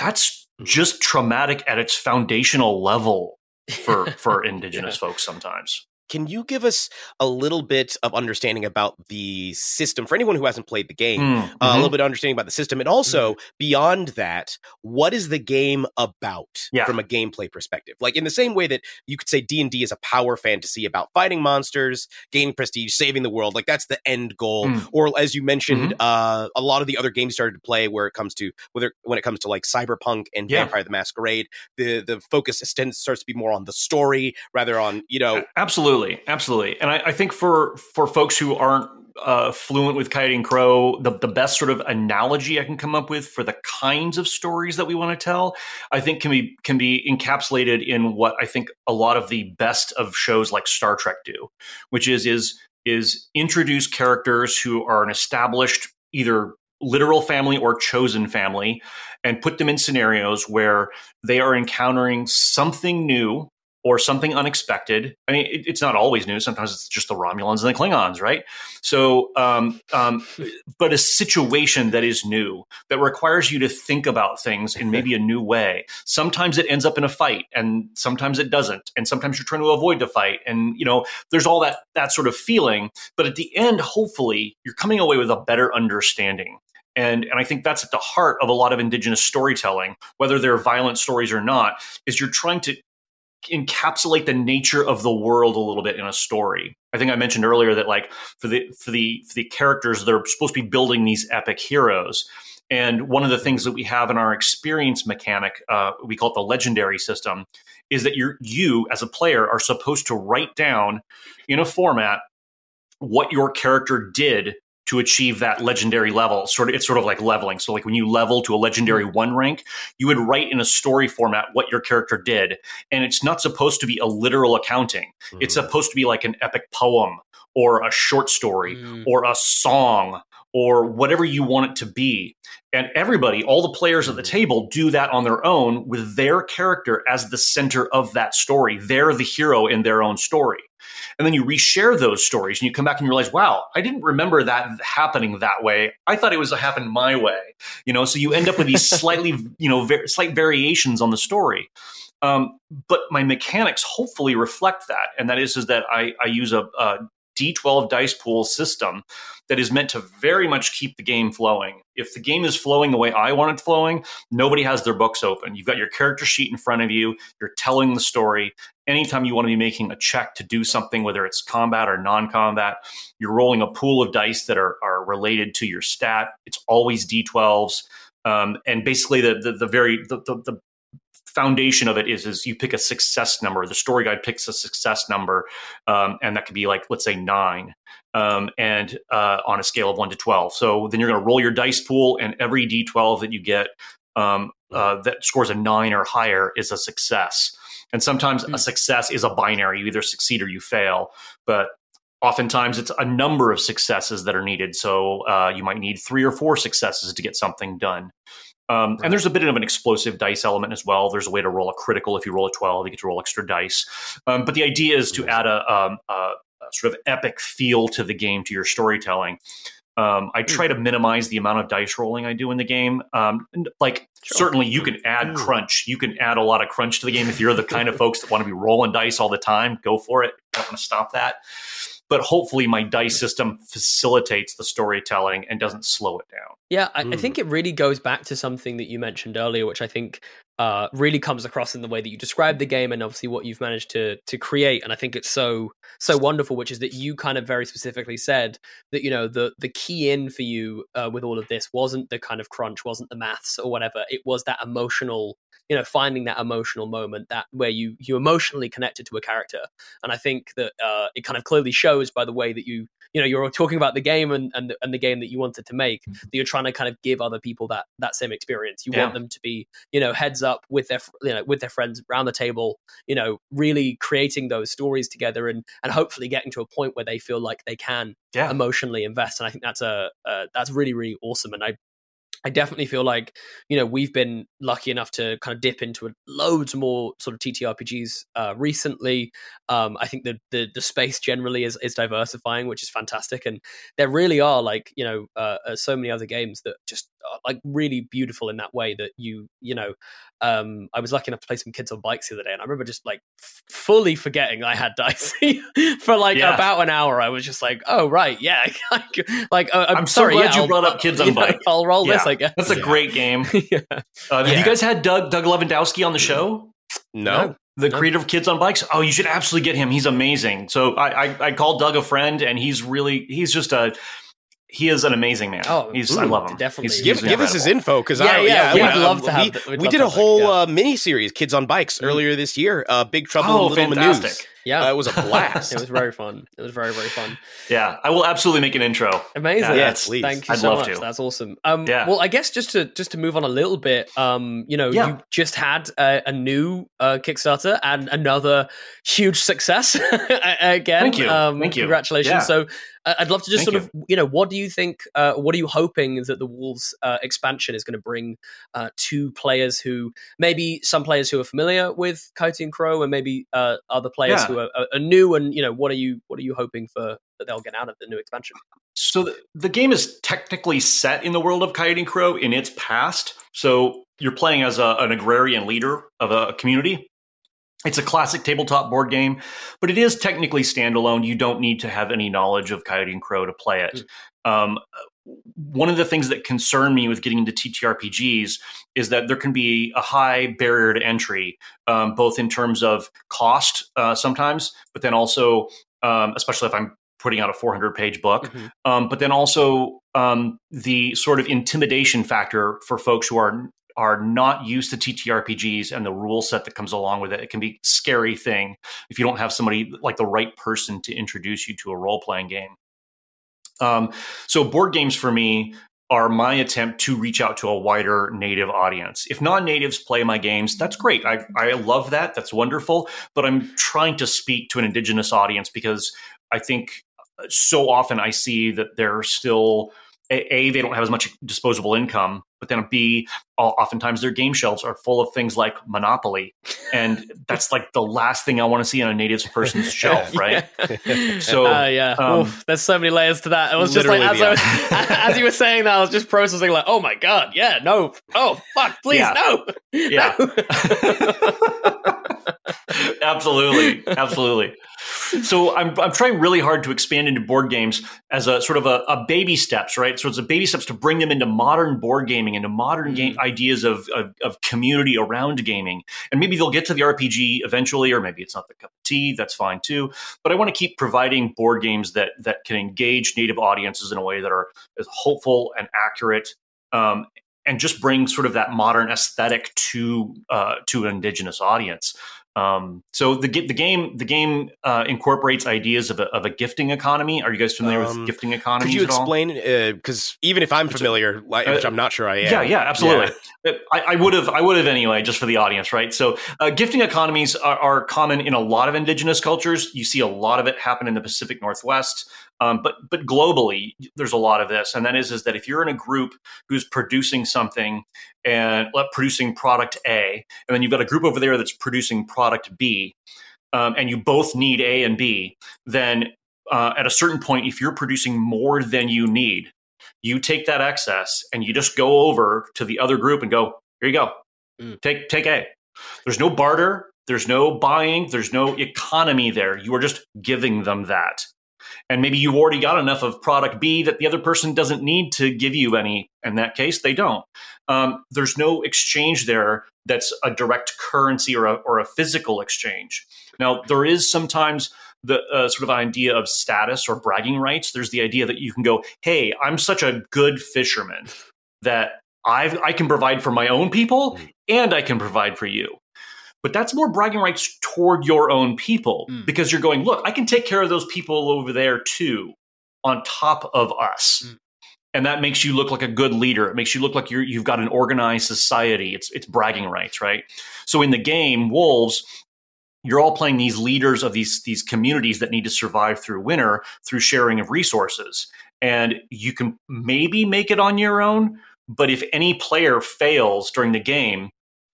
That's just traumatic at its foundational level for for indigenous yeah. folks sometimes. Can you give us a little bit of understanding about the system for anyone who hasn't played the game, mm-hmm. uh, a little bit of understanding about the system, and also mm-hmm. beyond that, what is the game about yeah. from a gameplay perspective? Like in the same way that you could say D and D is a power fantasy about fighting monsters, gaining prestige, saving the world, like that's the end goal. Mm. Or as you mentioned, mm-hmm. uh, a lot of the other games started to play where it comes to, whether when it comes to like Cyberpunk and yeah. Vampire the Masquerade, the, the focus starts to be more on the story rather on, you know. Absolutely. Absolutely. And I, I think for for folks who aren't uh, fluent with Coyote and Crow, the, the best sort of analogy I can come up with for the kinds of stories that we want to tell, I think can be can be encapsulated in what I think a lot of the best of shows like Star Trek do, which is is is introduce characters who are an established either literal family or chosen family, and put them in scenarios where they are encountering something new or something unexpected. I mean, it, it's not always new. Sometimes it's just the Romulans and the Klingons, right? So, um, um, but a situation that is new, that requires you to think about things in maybe a new way. Sometimes it ends up in a fight, and sometimes it doesn't. And sometimes you're trying to avoid the fight. And, you know, there's all that, that sort of feeling. But at the end, hopefully, you're coming away with a better understanding. And and I think that's at the heart of a lot of indigenous storytelling, whether they're violent stories or not, is you're trying to encapsulate the nature of the world a little bit in a story. I think I mentioned earlier that like for the for the for the characters, they're supposed to be building these epic heroes. And one of the things that we have in our experience mechanic, uh, we call it the legendary system, is that you're, you as a player are supposed to write down in a format what your character did to achieve that legendary level. Sort of, it's sort of like leveling. So like when you level to a legendary one rank, you would write in a story format what your character did. And it's not supposed to be a literal accounting. Mm. It's supposed to be like an epic poem or a short story mm. or a song or whatever you want it to be. And everybody, all the players at the table, do that on their own with their character as the center of that story. They're the hero in their own story. And then you reshare those stories and you come back and you realize, wow, I didn't remember that happening that way. I thought it was happened my way. You know, so you end up with these slightly, you know, ver- slight variations on the story. Um, but my mechanics hopefully reflect that. And that is, is that I, I use a, a D twelve dice pool system that is meant to very much keep the game flowing. If the game is flowing the way I want it flowing, nobody has their books open. You've got your character sheet in front of you. You're telling the story. Anytime you want to be making a check to do something, whether it's combat or non-combat, you're rolling a pool of dice that are, are related to your stat. It's always D twelves. Um, and basically the, the, the very, the, the, the foundation of it is, is you pick a success number. The story guide picks a success number. Um, and that could be like, let's say nine, um, and uh, on a scale of one to twelve. So then you're going to roll your dice pool, and every D twelve that you get um, uh, that scores a nine or higher is a success. And sometimes mm-hmm. a success is a binary. You either succeed or you fail, but oftentimes it's a number of successes that are needed. So uh, you might need three or four successes to get something done. Um, right. And there's a bit of an explosive dice element as well. There's a way to roll a critical. If you roll a twelve, you get to roll extra dice. Um, but the idea is to add a, um, a, a sort of epic feel to the game, to your storytelling. Um, I try to minimize the amount of dice rolling I do in the game. Um, like sure. certainly you can add crunch. You can add a lot of crunch to the game. If you're the kind of folks that want to be rolling dice all the time, go for it. I don't want to stop that. But hopefully my dice system facilitates the storytelling and doesn't slow it down. Yeah, I, mm. I think it really goes back to something that you mentioned earlier, which I think uh, really comes across in the way that you describe the game and obviously what you've managed to to create. And I think it's so so wonderful, which is that you kind of very specifically said that, you know, the the key in for you uh, with all of this wasn't the kind of crunch, wasn't the maths or whatever. It was that emotional, you know, finding that emotional moment, that where you you emotionally connected to a character. And I think that uh, it kind of clearly shows by the way that you, you know, you're talking about the game and and, and the game that you wanted to make, that you're trying to kind of give other people that that same experience. You yeah. want them to be, you know, heads up with their, you know, with their friends around the table, you know, really creating those stories together and and hopefully getting to a point where they feel like they can yeah. emotionally invest. And I think that's a uh, that's really, really awesome. And I. I definitely feel like, you know, we've been lucky enough to kind of dip into loads more sort of T T R P Gs uh, recently. Um, I think the, the the space generally is is diversifying, which is fantastic. And there really are, like, you know, uh, so many other games that just are, like, really beautiful in that way that you, you know, um, I was lucky enough to play some Kids on Bikes the other day. And I remember just like f- fully forgetting I had dice for like yeah. about an hour. I was just like, oh, right. Yeah. like, uh, I'm, I'm sorry. So glad yeah, you brought I'll, up Kids on Bikes. Know, I'll roll yeah. this. That's a yeah. great game. yeah. uh, have yeah. you guys had Doug Doug Lewandowski on the show? No. no. The no. creator of Kids on Bikes? Oh, you should absolutely get him. He's amazing. So I, I I called Doug a friend, and he's really he's just a he is an amazing man. Oh, he's, ooh, I love him. Definitely, he's, give, he's give us his info because yeah, I yeah, yeah, yeah. we'd love to have. We, we did a whole yeah. uh, mini series Kids on Bikes mm-hmm. earlier this year. Uh, Big Trouble oh, in Little fantastic. Menus. Yeah, uh, it was a blast. It was very fun. It was very, very fun. Yeah, I will absolutely make an intro. Amazing. Yeah, yes, please. Thank you I'd so love much. To. That's awesome. Um, yeah. Well, I guess just to just to move on a little bit, um, you know, yeah. you just had a, a new uh, Kickstarter and another huge success again. Thank you. Um, Thank you. Congratulations. Yeah. So uh, I'd love to just Thank sort you. Of, you know, what do you think, uh, what are you hoping is that the Wolves uh, expansion is going to bring uh, to players who, maybe some players who are familiar with Coyote and Crow and maybe uh, other players yeah. who are, are new, and, you know, what are you what are you hoping for that they'll get out of the new expansion? So the, the game is technically set in the world of Coyote and Crow in its past. So you're playing as a, an agrarian leader of a community. It's a classic tabletop board game, but it is technically standalone. You don't need to have any knowledge of Coyote and Crow to play it. Mm. Um, one of the things that concern me with getting into T T R P Gs is that there can be a high barrier to entry, um, both in terms of cost uh, sometimes, but then also, um, especially if I'm putting out a four hundred page book, mm-hmm. um, but then also um, the sort of intimidation factor for folks who are are not used to T T R P Gs and the rule set that comes along with it. It can be a scary thing if you don't have somebody like the right person to introduce you to a role-playing game. Um, so board games for me are my attempt to reach out to a wider native audience. If non-natives play my games, that's great. I, I love that. That's wonderful. But I'm trying to speak to an indigenous audience because I think so often I see that they're still... A, they don't have as much disposable income, but then B, oftentimes their game shelves are full of things like Monopoly. And that's like the last thing I want to see on a native person's shelf, right? yeah. So uh, yeah. Um, Oof, there's so many layers to that. I was just like, as, yeah. I was, as you were saying that, I was just processing like, oh my God, yeah, no. Oh, fuck, please, yeah. no. Yeah. No. Absolutely. Absolutely. So I'm I'm trying really hard to expand into board games as a sort of a, a baby steps, right? So it's a baby steps to bring them into modern board gaming, into modern game ideas of, of of community around gaming. And maybe they'll get to the R P G eventually, or maybe it's not the cup of tea. That's fine too. But I want to keep providing board games that that can engage native audiences in a way that are as hopeful and accurate, um, and just bring sort of that modern aesthetic to uh, to an indigenous audience. Um, so the the game the game uh, incorporates ideas of a, of a gifting economy. Are you guys familiar um, with gifting economies? Could you explain? Because uh, even if I'm familiar, which uh, I'm not sure I am. Yeah, yeah, absolutely. Yeah. I would have I would have anyway, just for the audience, right? So uh, gifting economies are, are common in a lot of indigenous cultures. You see a lot of it happen in the Pacific Northwest, um, but but globally, there's a lot of this. And that is is that if you're in a group who's producing something and uh, producing product A, and then you've got a group over there that's producing product product B, um, and you both need A and B, then uh, at a certain point, if you're producing more than you need, you take that excess and you just go over to the other group and go, here you go, mm. take take A. There's no barter, there's no buying, there's no economy there. You are just giving them that. And maybe you've already got enough of product B that the other person doesn't need to give you any. In that case, they don't. Um, there's no exchange there that's a direct currency or a, or a physical exchange. Now, there is sometimes the uh, sort of idea of status or bragging rights. There's the idea that you can go, hey, I'm such a good fisherman that I've, I can provide for my own people and I can provide for you. But that's more bragging rights toward your own people mm. because you're going, look, I can take care of those people over there too on top of us. Mm. And that makes you look like a good leader. It makes you look like you're, you've got an organized society. It's it's bragging rights, right? So in the game, Wolves, you're all playing these leaders of these, these communities that need to survive through winter through sharing of resources. And you can maybe make it on your own, but if any player fails during the game,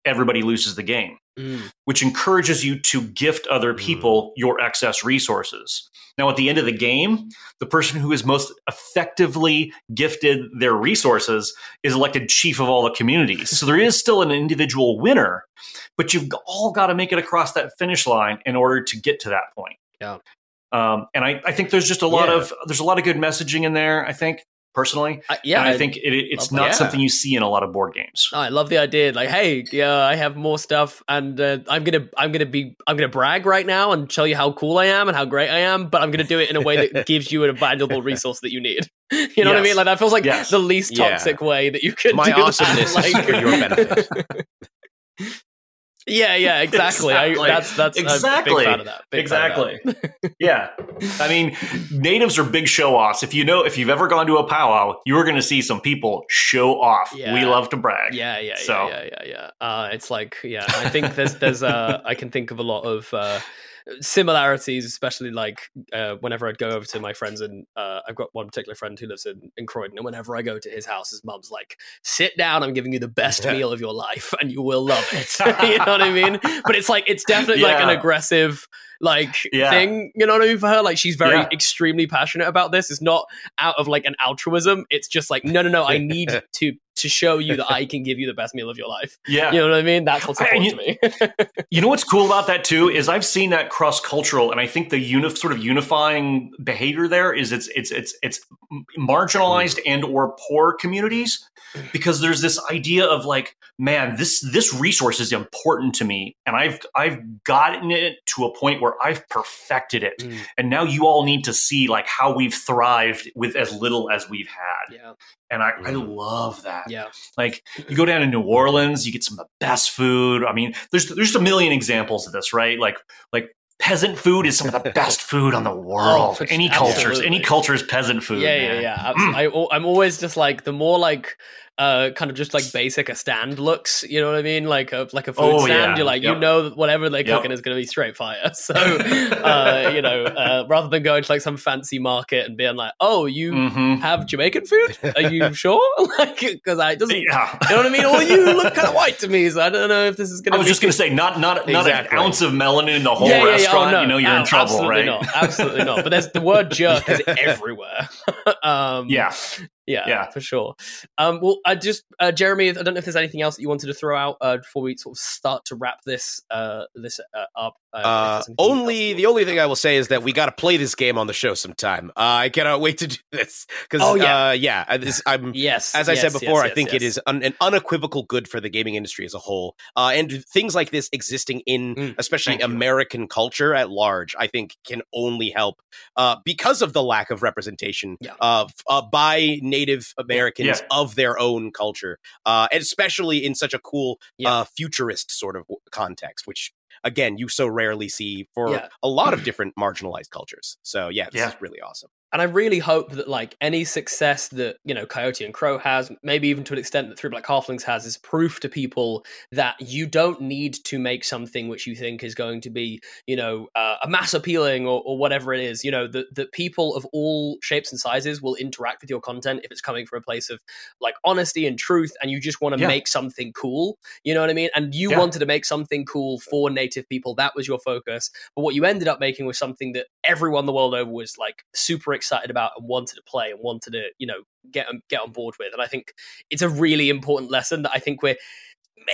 everybody loses the game. Mm. Which encourages you to gift other people mm. your excess resources. Now, at the end of the game, the person who is most effectively gifted their resources is elected chief of all the communities. So there is still an individual winner, but you've all got to make it across that finish line in order to get to that point. Yeah, um, and I, I think there's just a lot yeah. of there's a lot of good messaging in there, I think. Personally, uh, yeah, and I think it, it's not yeah. something you see in a lot of board games. I love the idea, like, hey, yeah, I have more stuff, and uh, I'm gonna, I'm gonna be, I'm gonna brag right now and show you how cool I am and how great I am, but I'm gonna do it in a way that gives you a valuable resource that you need. You know yes. what I mean? Like that feels like yes. the least toxic yeah. way that you could. My do awesomeness that. Like, is for your benefit. Yeah, yeah, exactly. exactly. I, that's that's exactly. I'm big fan of that. Big exactly. Fan of that. yeah, I mean, natives are big show-offs. If you know, if you've ever gone to a powwow, you are going to see some people show off. Yeah. We love to brag. Yeah, yeah, so. yeah, yeah, yeah. yeah. Uh, it's like, yeah, I think there's there's uh, I can think of a lot of uh, similarities, especially like uh, whenever I'd go over to my friends, and uh, I've got one particular friend who lives in, in Croydon, and whenever I go to his house, his mum's like, sit down, I'm giving you the best yeah. meal of your life and you will love it. You know what I mean? But it's like, it's definitely yeah. like an aggressive like yeah. thing, you know what I mean, for her. Like, she's very yeah. extremely passionate about this. It's not out of like an altruism. It's just like, no, no, no, I need to to show you that I can give you the best meal of your life. Yeah. You know what I mean? That's what's important I, you, to me. You know what's cool about that too is I've seen that cross-cultural, and I think the uni- sort of unifying behavior there is it's it's it's it's marginalized and or poor communities, because there's this idea of like, man, this this resource is important to me, and I've I've gotten it to a point where I've perfected it. Mm. And now you all need to see like how we've thrived with as little as we've had. Yeah. And I, I love that. Yeah. Like you go down to New Orleans, you get some of the best food. I mean, there's there's a million examples of this, right? Like like peasant food is some of the best food on the world. Oh, any absolutely. cultures, any culture's peasant food. Yeah, man. yeah, yeah. I, I'm always just like the more like uh, kind of just like basic a stand looks. You know what I mean? Like a like a food oh, stand. Yeah. You're like yep. you know that whatever they're yep. cooking is going to be straight fire. So uh, you know, uh, rather than going to like some fancy market and being like, oh, you mm-hmm. have Jamaican food? Are you sure? Like because I doesn't. Yeah. You know what I mean? Or you look kind of white to me, so I don't know if this is going to. I was be just going to say not not not exactly. an ounce of melanin in the whole yeah, restaurant. Yeah, yeah. Oh, no. You know you're oh, in trouble, absolutely right? Not. Absolutely not. But there's the word jerk is everywhere. um, yeah. yeah, yeah, for sure. Um, well, I just uh, Jeremy, I don't know if there's anything else that you wanted to throw out uh, before we sort of start to wrap this uh, this uh, up. Uh, uh, only the only thing I will say is that we got to play this game on the show sometime. Uh, I cannot wait to do this because oh, yeah, uh, yeah. This, I'm yes, as I yes, said before. Yes, I think yes, it yes. is un- an unequivocal good for the gaming industry as a whole, uh, and things like this existing in mm, especially American you. culture at large, I think, can only help uh, because of the lack of representation yeah. uh, uh, by Native Americans yeah. of their own culture, uh, and especially in such a cool yeah. uh, futurist sort of context, which. Again, you so rarely see for yeah. a lot of different marginalized cultures. So, yeah, this yeah. is really awesome. And I really hope that, like, any success that, you know, Coyote and Crow has, maybe even to an extent that Three Black Halflings has, is proof to people that you don't need to make something which you think is going to be, you know, uh, a mass appealing or, or whatever it is. You know, that that people of all shapes and sizes will interact with your content if it's coming from a place of, like, honesty and truth, and you just want to yeah. make something cool. You know what I mean? And you yeah. wanted to make something cool for Native people. That was your focus, but what you ended up making was something that everyone the world over was like super excited about and wanted to play and wanted to, you know, get get on board with. And I think it's a really important lesson that I think we're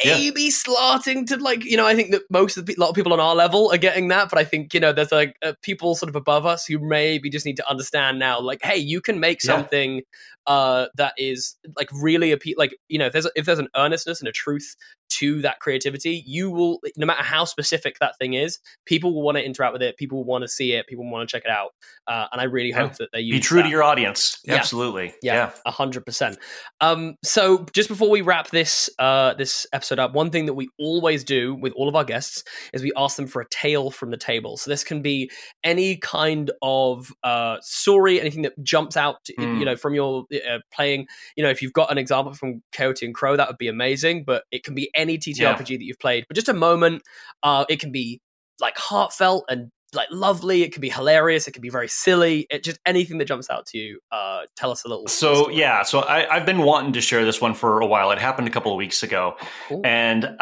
maybe yeah. slarting to, like, you know, I think that most of the, a lot of people on our level are getting that, but I think, you know, there's like uh, people sort of above us who maybe just need to understand now, like, hey, you can make yeah. something uh that is like really appe- like, you know, if there's if there's an earnestness and a truth to that creativity, you will, no matter how specific that thing is, people will want to interact with it, people will want to see it, people will want to check it out, uh and I really yeah. hope that they use be true that. to your audience. yeah. Absolutely. Yeah, a hundred percent. Um so just before we wrap this uh this episode up, one thing that we always do with all of our guests is we ask them for a tale from the table. So this can be any kind of uh story, anything that jumps out to, mm. you know, from your uh, playing. You know, if you've got an example from Coyote and Crow, that would be amazing, but it can be any T T R P G yeah. that you've played, but just a moment. Uh it can be like heartfelt and like lovely, it could be hilarious, it could be very silly, it just anything that jumps out to you. Uh tell us a little so story. yeah so I, I've been wanting to share this one for a while. It happened a couple of weeks ago. Cool. And uh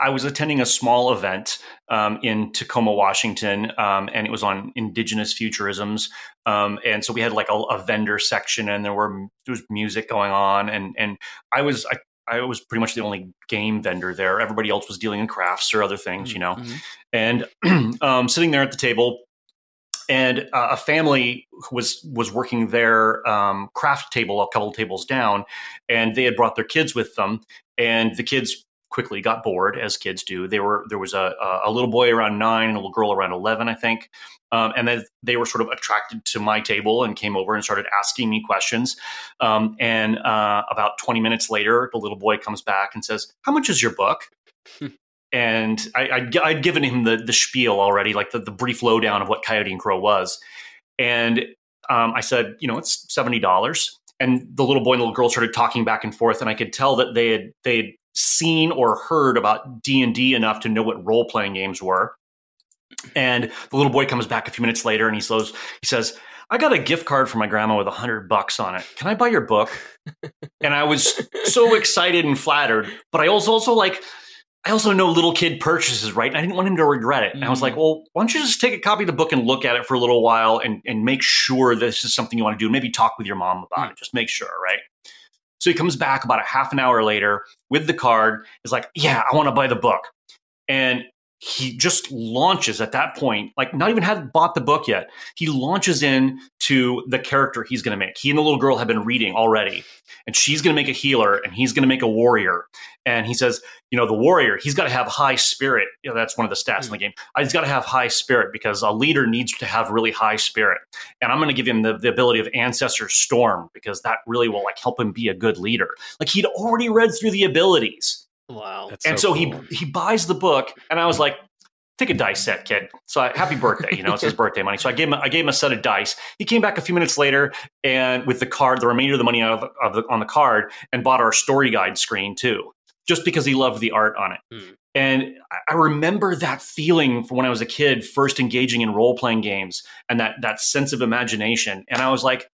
I was attending a small event um in Tacoma, Washington, um and it was on indigenous futurisms, um and so we had like a, a vendor section, and there were there was music going on, and and I was I I was pretty much the only game vendor there. Everybody else was dealing in crafts or other things, you know, mm-hmm. and um, sitting there at the table, and uh, a family was, was working their um, craft table a couple of tables down, and they had brought their kids with them, and the kids quickly got bored, as kids do. They were, there was a, a little boy around nine and a little girl around eleven, I think. Um, and then they were sort of attracted to my table and came over and started asking me questions. Um, and uh, about twenty minutes later, the little boy comes back and says, "How much is your book?" And I, I'd, I'd given him the, the spiel already, like the, the brief lowdown of what Coyote and Crow was. And um, I said, you know, it's seventy dollars. And the little boy and the little girl started talking back and forth. And I could tell that they had, they had seen or heard about D and D enough to know what role-playing games were. And the little boy comes back a few minutes later, and he says, he says, "I got a gift card from my grandma with a hundred bucks on it. Can I buy your book?" And I was so excited and flattered, but I also, also like, I also know little kid purchases, right? And I didn't want him to regret it. And I was like, well, why don't you just take a copy of the book and look at it for a little while and, and make sure this is something you want to do. Maybe talk with your mom about it. Just make sure, right? So he comes back about a half an hour later with the card. He's like, yeah, I want to buy the book. And he just launches at that point, like not even had bought the book yet. He launches in to the character he's going to make. He and the little girl have been reading already. And she's going to make a healer and he's going to make a warrior. And he says, you know, the warrior, he's got to have high spirit. You know, that's one of the stats mm. in the game. He's got to have high spirit because a leader needs to have really high spirit. And I'm going to give him the, the ability of Ancestor Storm because that really will like help him be a good leader. Like he'd already read through the abilities. Wow. That's and so, so cool. he he buys the book and I was like, take a dice set, kid. So I, happy birthday, you know, it's his birthday money. So I gave him I gave him a set of dice. He came back a few minutes later and with the card, the remainder of the money of, of the, on the card, and bought our story guide screen too, just because he loved the art on it. Mm. And I remember that feeling from when I was a kid, first engaging in role-playing games and that that sense of imagination. And I was like,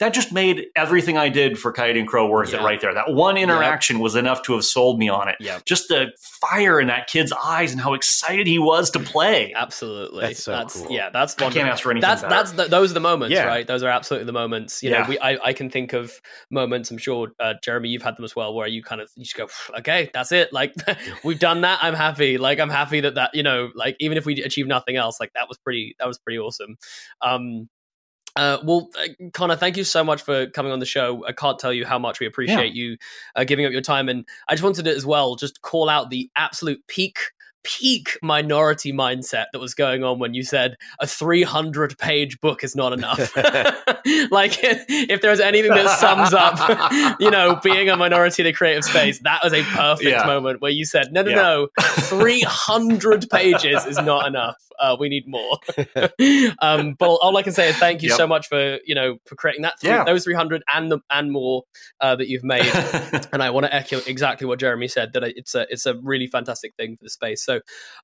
that just made everything I did for Coyote and Crow worth yeah. it right there. That one interaction yep. was enough to have sold me on it. Yep. Just the fire in that kid's eyes and how excited he was to play. Absolutely. That's so that's, cool. Yeah, that's wonderful. I can't ask for anything that's, better. That's the, those are the moments, yeah. right? Those are absolutely the moments. You yeah. know, we, I, I can think of moments, I'm sure, uh, Jeremy, you've had them as well, where you kind of, you just go, okay, that's it. Like, we've done that. I'm happy. Like, I'm happy that that, you know, like, even if we achieve nothing else, like, that was pretty, that was pretty awesome. Um, Uh, well, uh, Connor, thank you so much for coming on the show. I can't tell you how much we appreciate yeah. you uh, giving up your time. And I just wanted to as well just call out the absolute peak, peak minority mindset that was going on when you said a three hundred page book is not enough. Like, if there's anything that sums up, you know, being a minority in a creative space, that was a perfect yeah. moment where you said, no, no, yeah. no, three hundred pages is not enough. Uh, we need more. um, but all I can say is thank you yep. so much for, you know, for creating that three, yeah. those three hundred and the, and more uh, that you've made. And I want to echo exactly what Jeremy said, that it's a it's a really fantastic thing for the space. So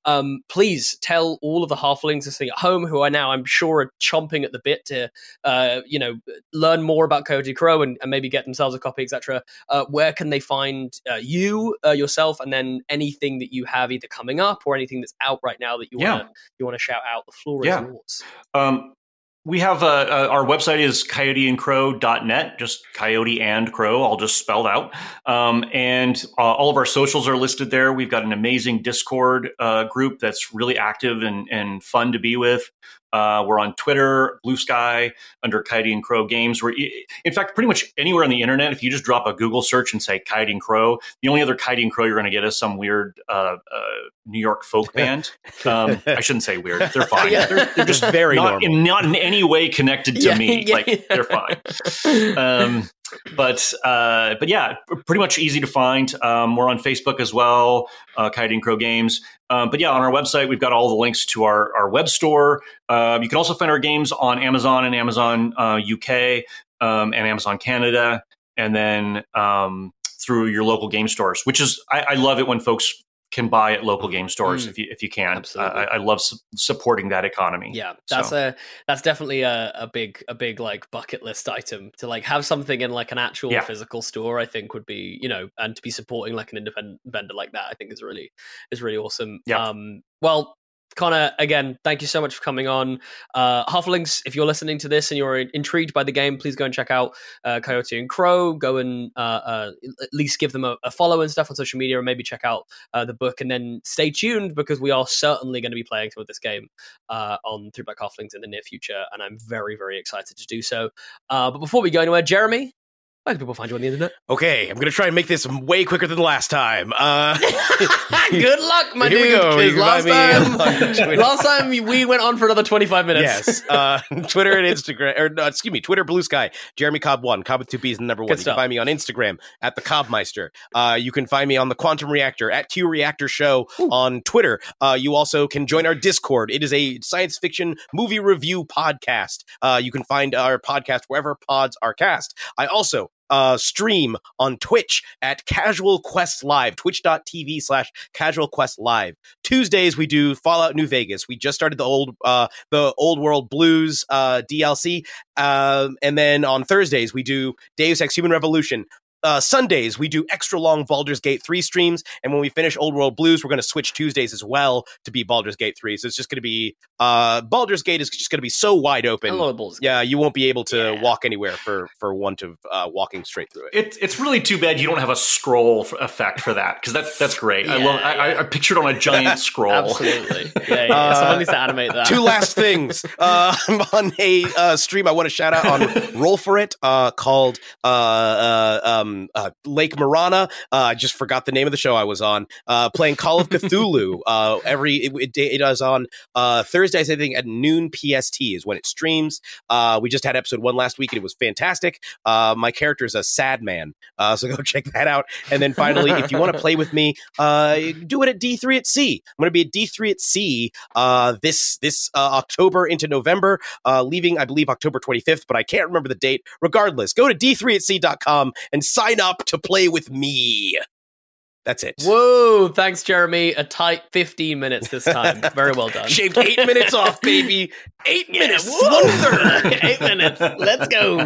um, please tell all of the halflings listening at home who are now, I'm sure, are chomping at the bit to uh, you know learn more about Coyote Crow and, and maybe get themselves a copy, et cetera. Uh, where can they find uh, you uh, yourself, and then anything that you have either coming up or anything that's out right now that you yeah. want to. You want to shout out, the floor is yeah. yours. Um, we have uh, uh, our website is coyote and crow dot net, just Coyote and Crow, all just spelled out. Um, and uh, all of our socials are listed there. We've got an amazing Discord uh, group that's really active and, and fun to be with. Uh, we're on Twitter, Blue Sky, under Coyote and Crow Games. We're, in fact, pretty much anywhere on the internet, if you just drop a Google search and say Coyote and Crow, the only other Coyote and Crow you're going to get is some weird uh, uh, New York folk band. Um, I shouldn't say weird. They're fine. Yeah. They're, they're just very not, normal. In, not in any way connected to yeah, me. Yeah, like, yeah. they're fine. Um, but, uh, but yeah, pretty much easy to find. Um, we're on Facebook as well, uh, Coyote and Crow Games. Um, but yeah, on our website, we've got all the links to our, our web store. Uh, you can also find our games on Amazon and Amazon uh, U K um, and Amazon Canada, and then um, through your local game stores, which is, I, I love it when folks can buy at local game stores mm. if you if you can. Absolutely. I, I love su- supporting that economy. Yeah, that's so. a that's definitely a, a big a big like bucket list item, to like have something in like an actual yeah. physical store. I think would be, you know, and to be supporting like an independent vendor like that, I think is really is really awesome. Yeah. Um, well, Connor, again, thank you so much for coming on. Uh, halflings, if you're listening to this and you're intrigued by the game, please go and check out uh, Coyote and Crow. Go and uh, uh, at least give them a, a follow and stuff on social media, and maybe check out uh, the book. And then stay tuned, because we are certainly going to be playing some of this game uh, on Three Black Halflings in the near future, and I'm very, very excited to do so. Uh, but before we go anywhere, Jeremy, where can people find you on the internet? Okay, I'm going to try and make this way quicker than the last time. Uh, Good luck, my here dude. We go. Last, time, last time we went on for another twenty-five minutes. Yes. Uh, Twitter and Instagram, or no, excuse me, Twitter, Blue Sky, Jeremy Cobb one, Cobb with two B's and number one. You can find me on Instagram at the Cobbmeister. Uh, you can find me on the Quantum Reactor at Q Reactor Show Ooh. On Twitter. Uh, you also can join our Discord. It is a science fiction movie review podcast. Uh, you can find our podcast wherever pods are cast. I also Uh, stream on Twitch at Casual Quest Live, twitch.tv slash Casual Quest Live. Tuesdays, we do Fallout New Vegas. We just started the old uh, the Old World Blues uh, D L C. Um, and then on Thursdays, we do Deus Ex Human Revolution. uh, Sundays, we do extra long Baldur's Gate three streams. And when we finish Old World Blues, we're going to switch Tuesdays as well to be Baldur's Gate three. So it's just going to be, uh, Baldur's Gate is just going to be so wide open. I love Baldur's Gate. Yeah, you won't be able to yeah. walk anywhere for, for want of uh, walking straight through it. It's it's really too bad you don't have a scroll for, effect for that, because that's that's great. Yeah, I love. Yeah. I, I pictured on a giant scroll. Absolutely. Yeah, yeah. Uh, someone needs to animate that. Two last things. Uh, on a uh, stream I want to shout out on Roll For It uh, called uh, uh, um, uh, Lake Marana. Uh, I just forgot the name of the show I was on. Uh, playing Call of Cthulhu. uh, every it, it, it does on uh, Thursdays, I think, at noon P S T is when it streams. Uh, we just had episode one last week and it was fantastic. Uh, my character is a sad man, uh, so go check that out. And then finally, if you want to play with me, uh, do it at D three at C. I'm going to be at D three at C uh, this this uh, October into November, uh, leaving, I believe, October twenty-fifth, but I can't remember the date. Regardless, go to D three at C dot com and sign up to play with me. That's it. Whoa, thanks, Jeremy. A tight fifteen minutes this time. Very well done. Shaved eight minutes off, baby. Eight yeah, minutes. One third. Eight minutes. Let's go.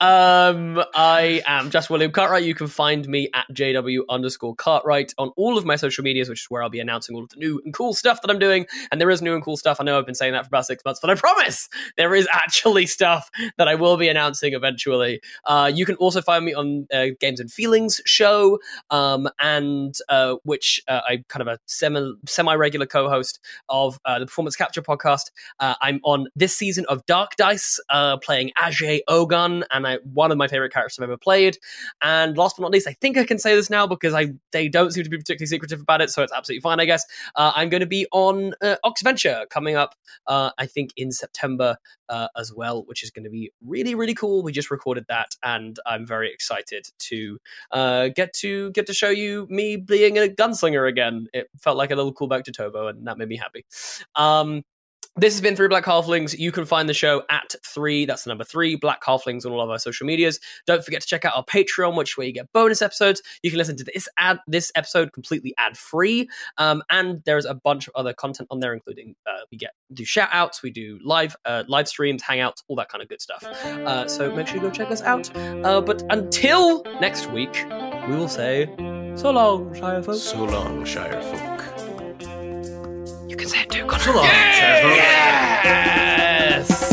Um, I am Jasper William Cartwright. You can find me at J W underscore Cartwright on all of my social medias, which is where I'll be announcing all of the new and cool stuff that I'm doing. And there is new and cool stuff. I know I've been saying that for about six months, but I promise there is actually stuff that I will be announcing eventually. Uh, you can also find me on uh, Games and Feelings show, um, and And, uh, which uh, I'm kind of a semi, semi-regular co-host of uh, the Performance Capture podcast. Uh, I'm on this season of Dark Dice, uh, playing Ajay Ogun, and I, one of my favorite characters I've ever played. And last but not least, I think I can say this now because I they don't seem to be particularly secretive about it, so it's absolutely fine, I guess. Uh, I'm going to be on uh, Oxventure coming up, uh, I think, in September uh, as well, which is going to be really, really cool. We just recorded that, and I'm very excited to uh, get to get to show you me being a gunslinger again. It felt like a little callback to Tobo, and that made me happy. Um, this has been Three Black Halflings. You can find the show at three, that's the number three, Black Halflings on all of our social medias. Don't forget to check out our Patreon, which is where you get bonus episodes. You can listen to this ad, this episode completely ad-free, um, and there's a bunch of other content on there, including uh, we get do shout-outs, we do live uh, live streams, hangouts, all that kind of good stuff. Uh, so make sure you go check us out. Uh, but until next week, we will say... So long, Shirefolk. So long, Shirefolk. You can say it too, Connor. So long, yeah! Shirefolk. Yes!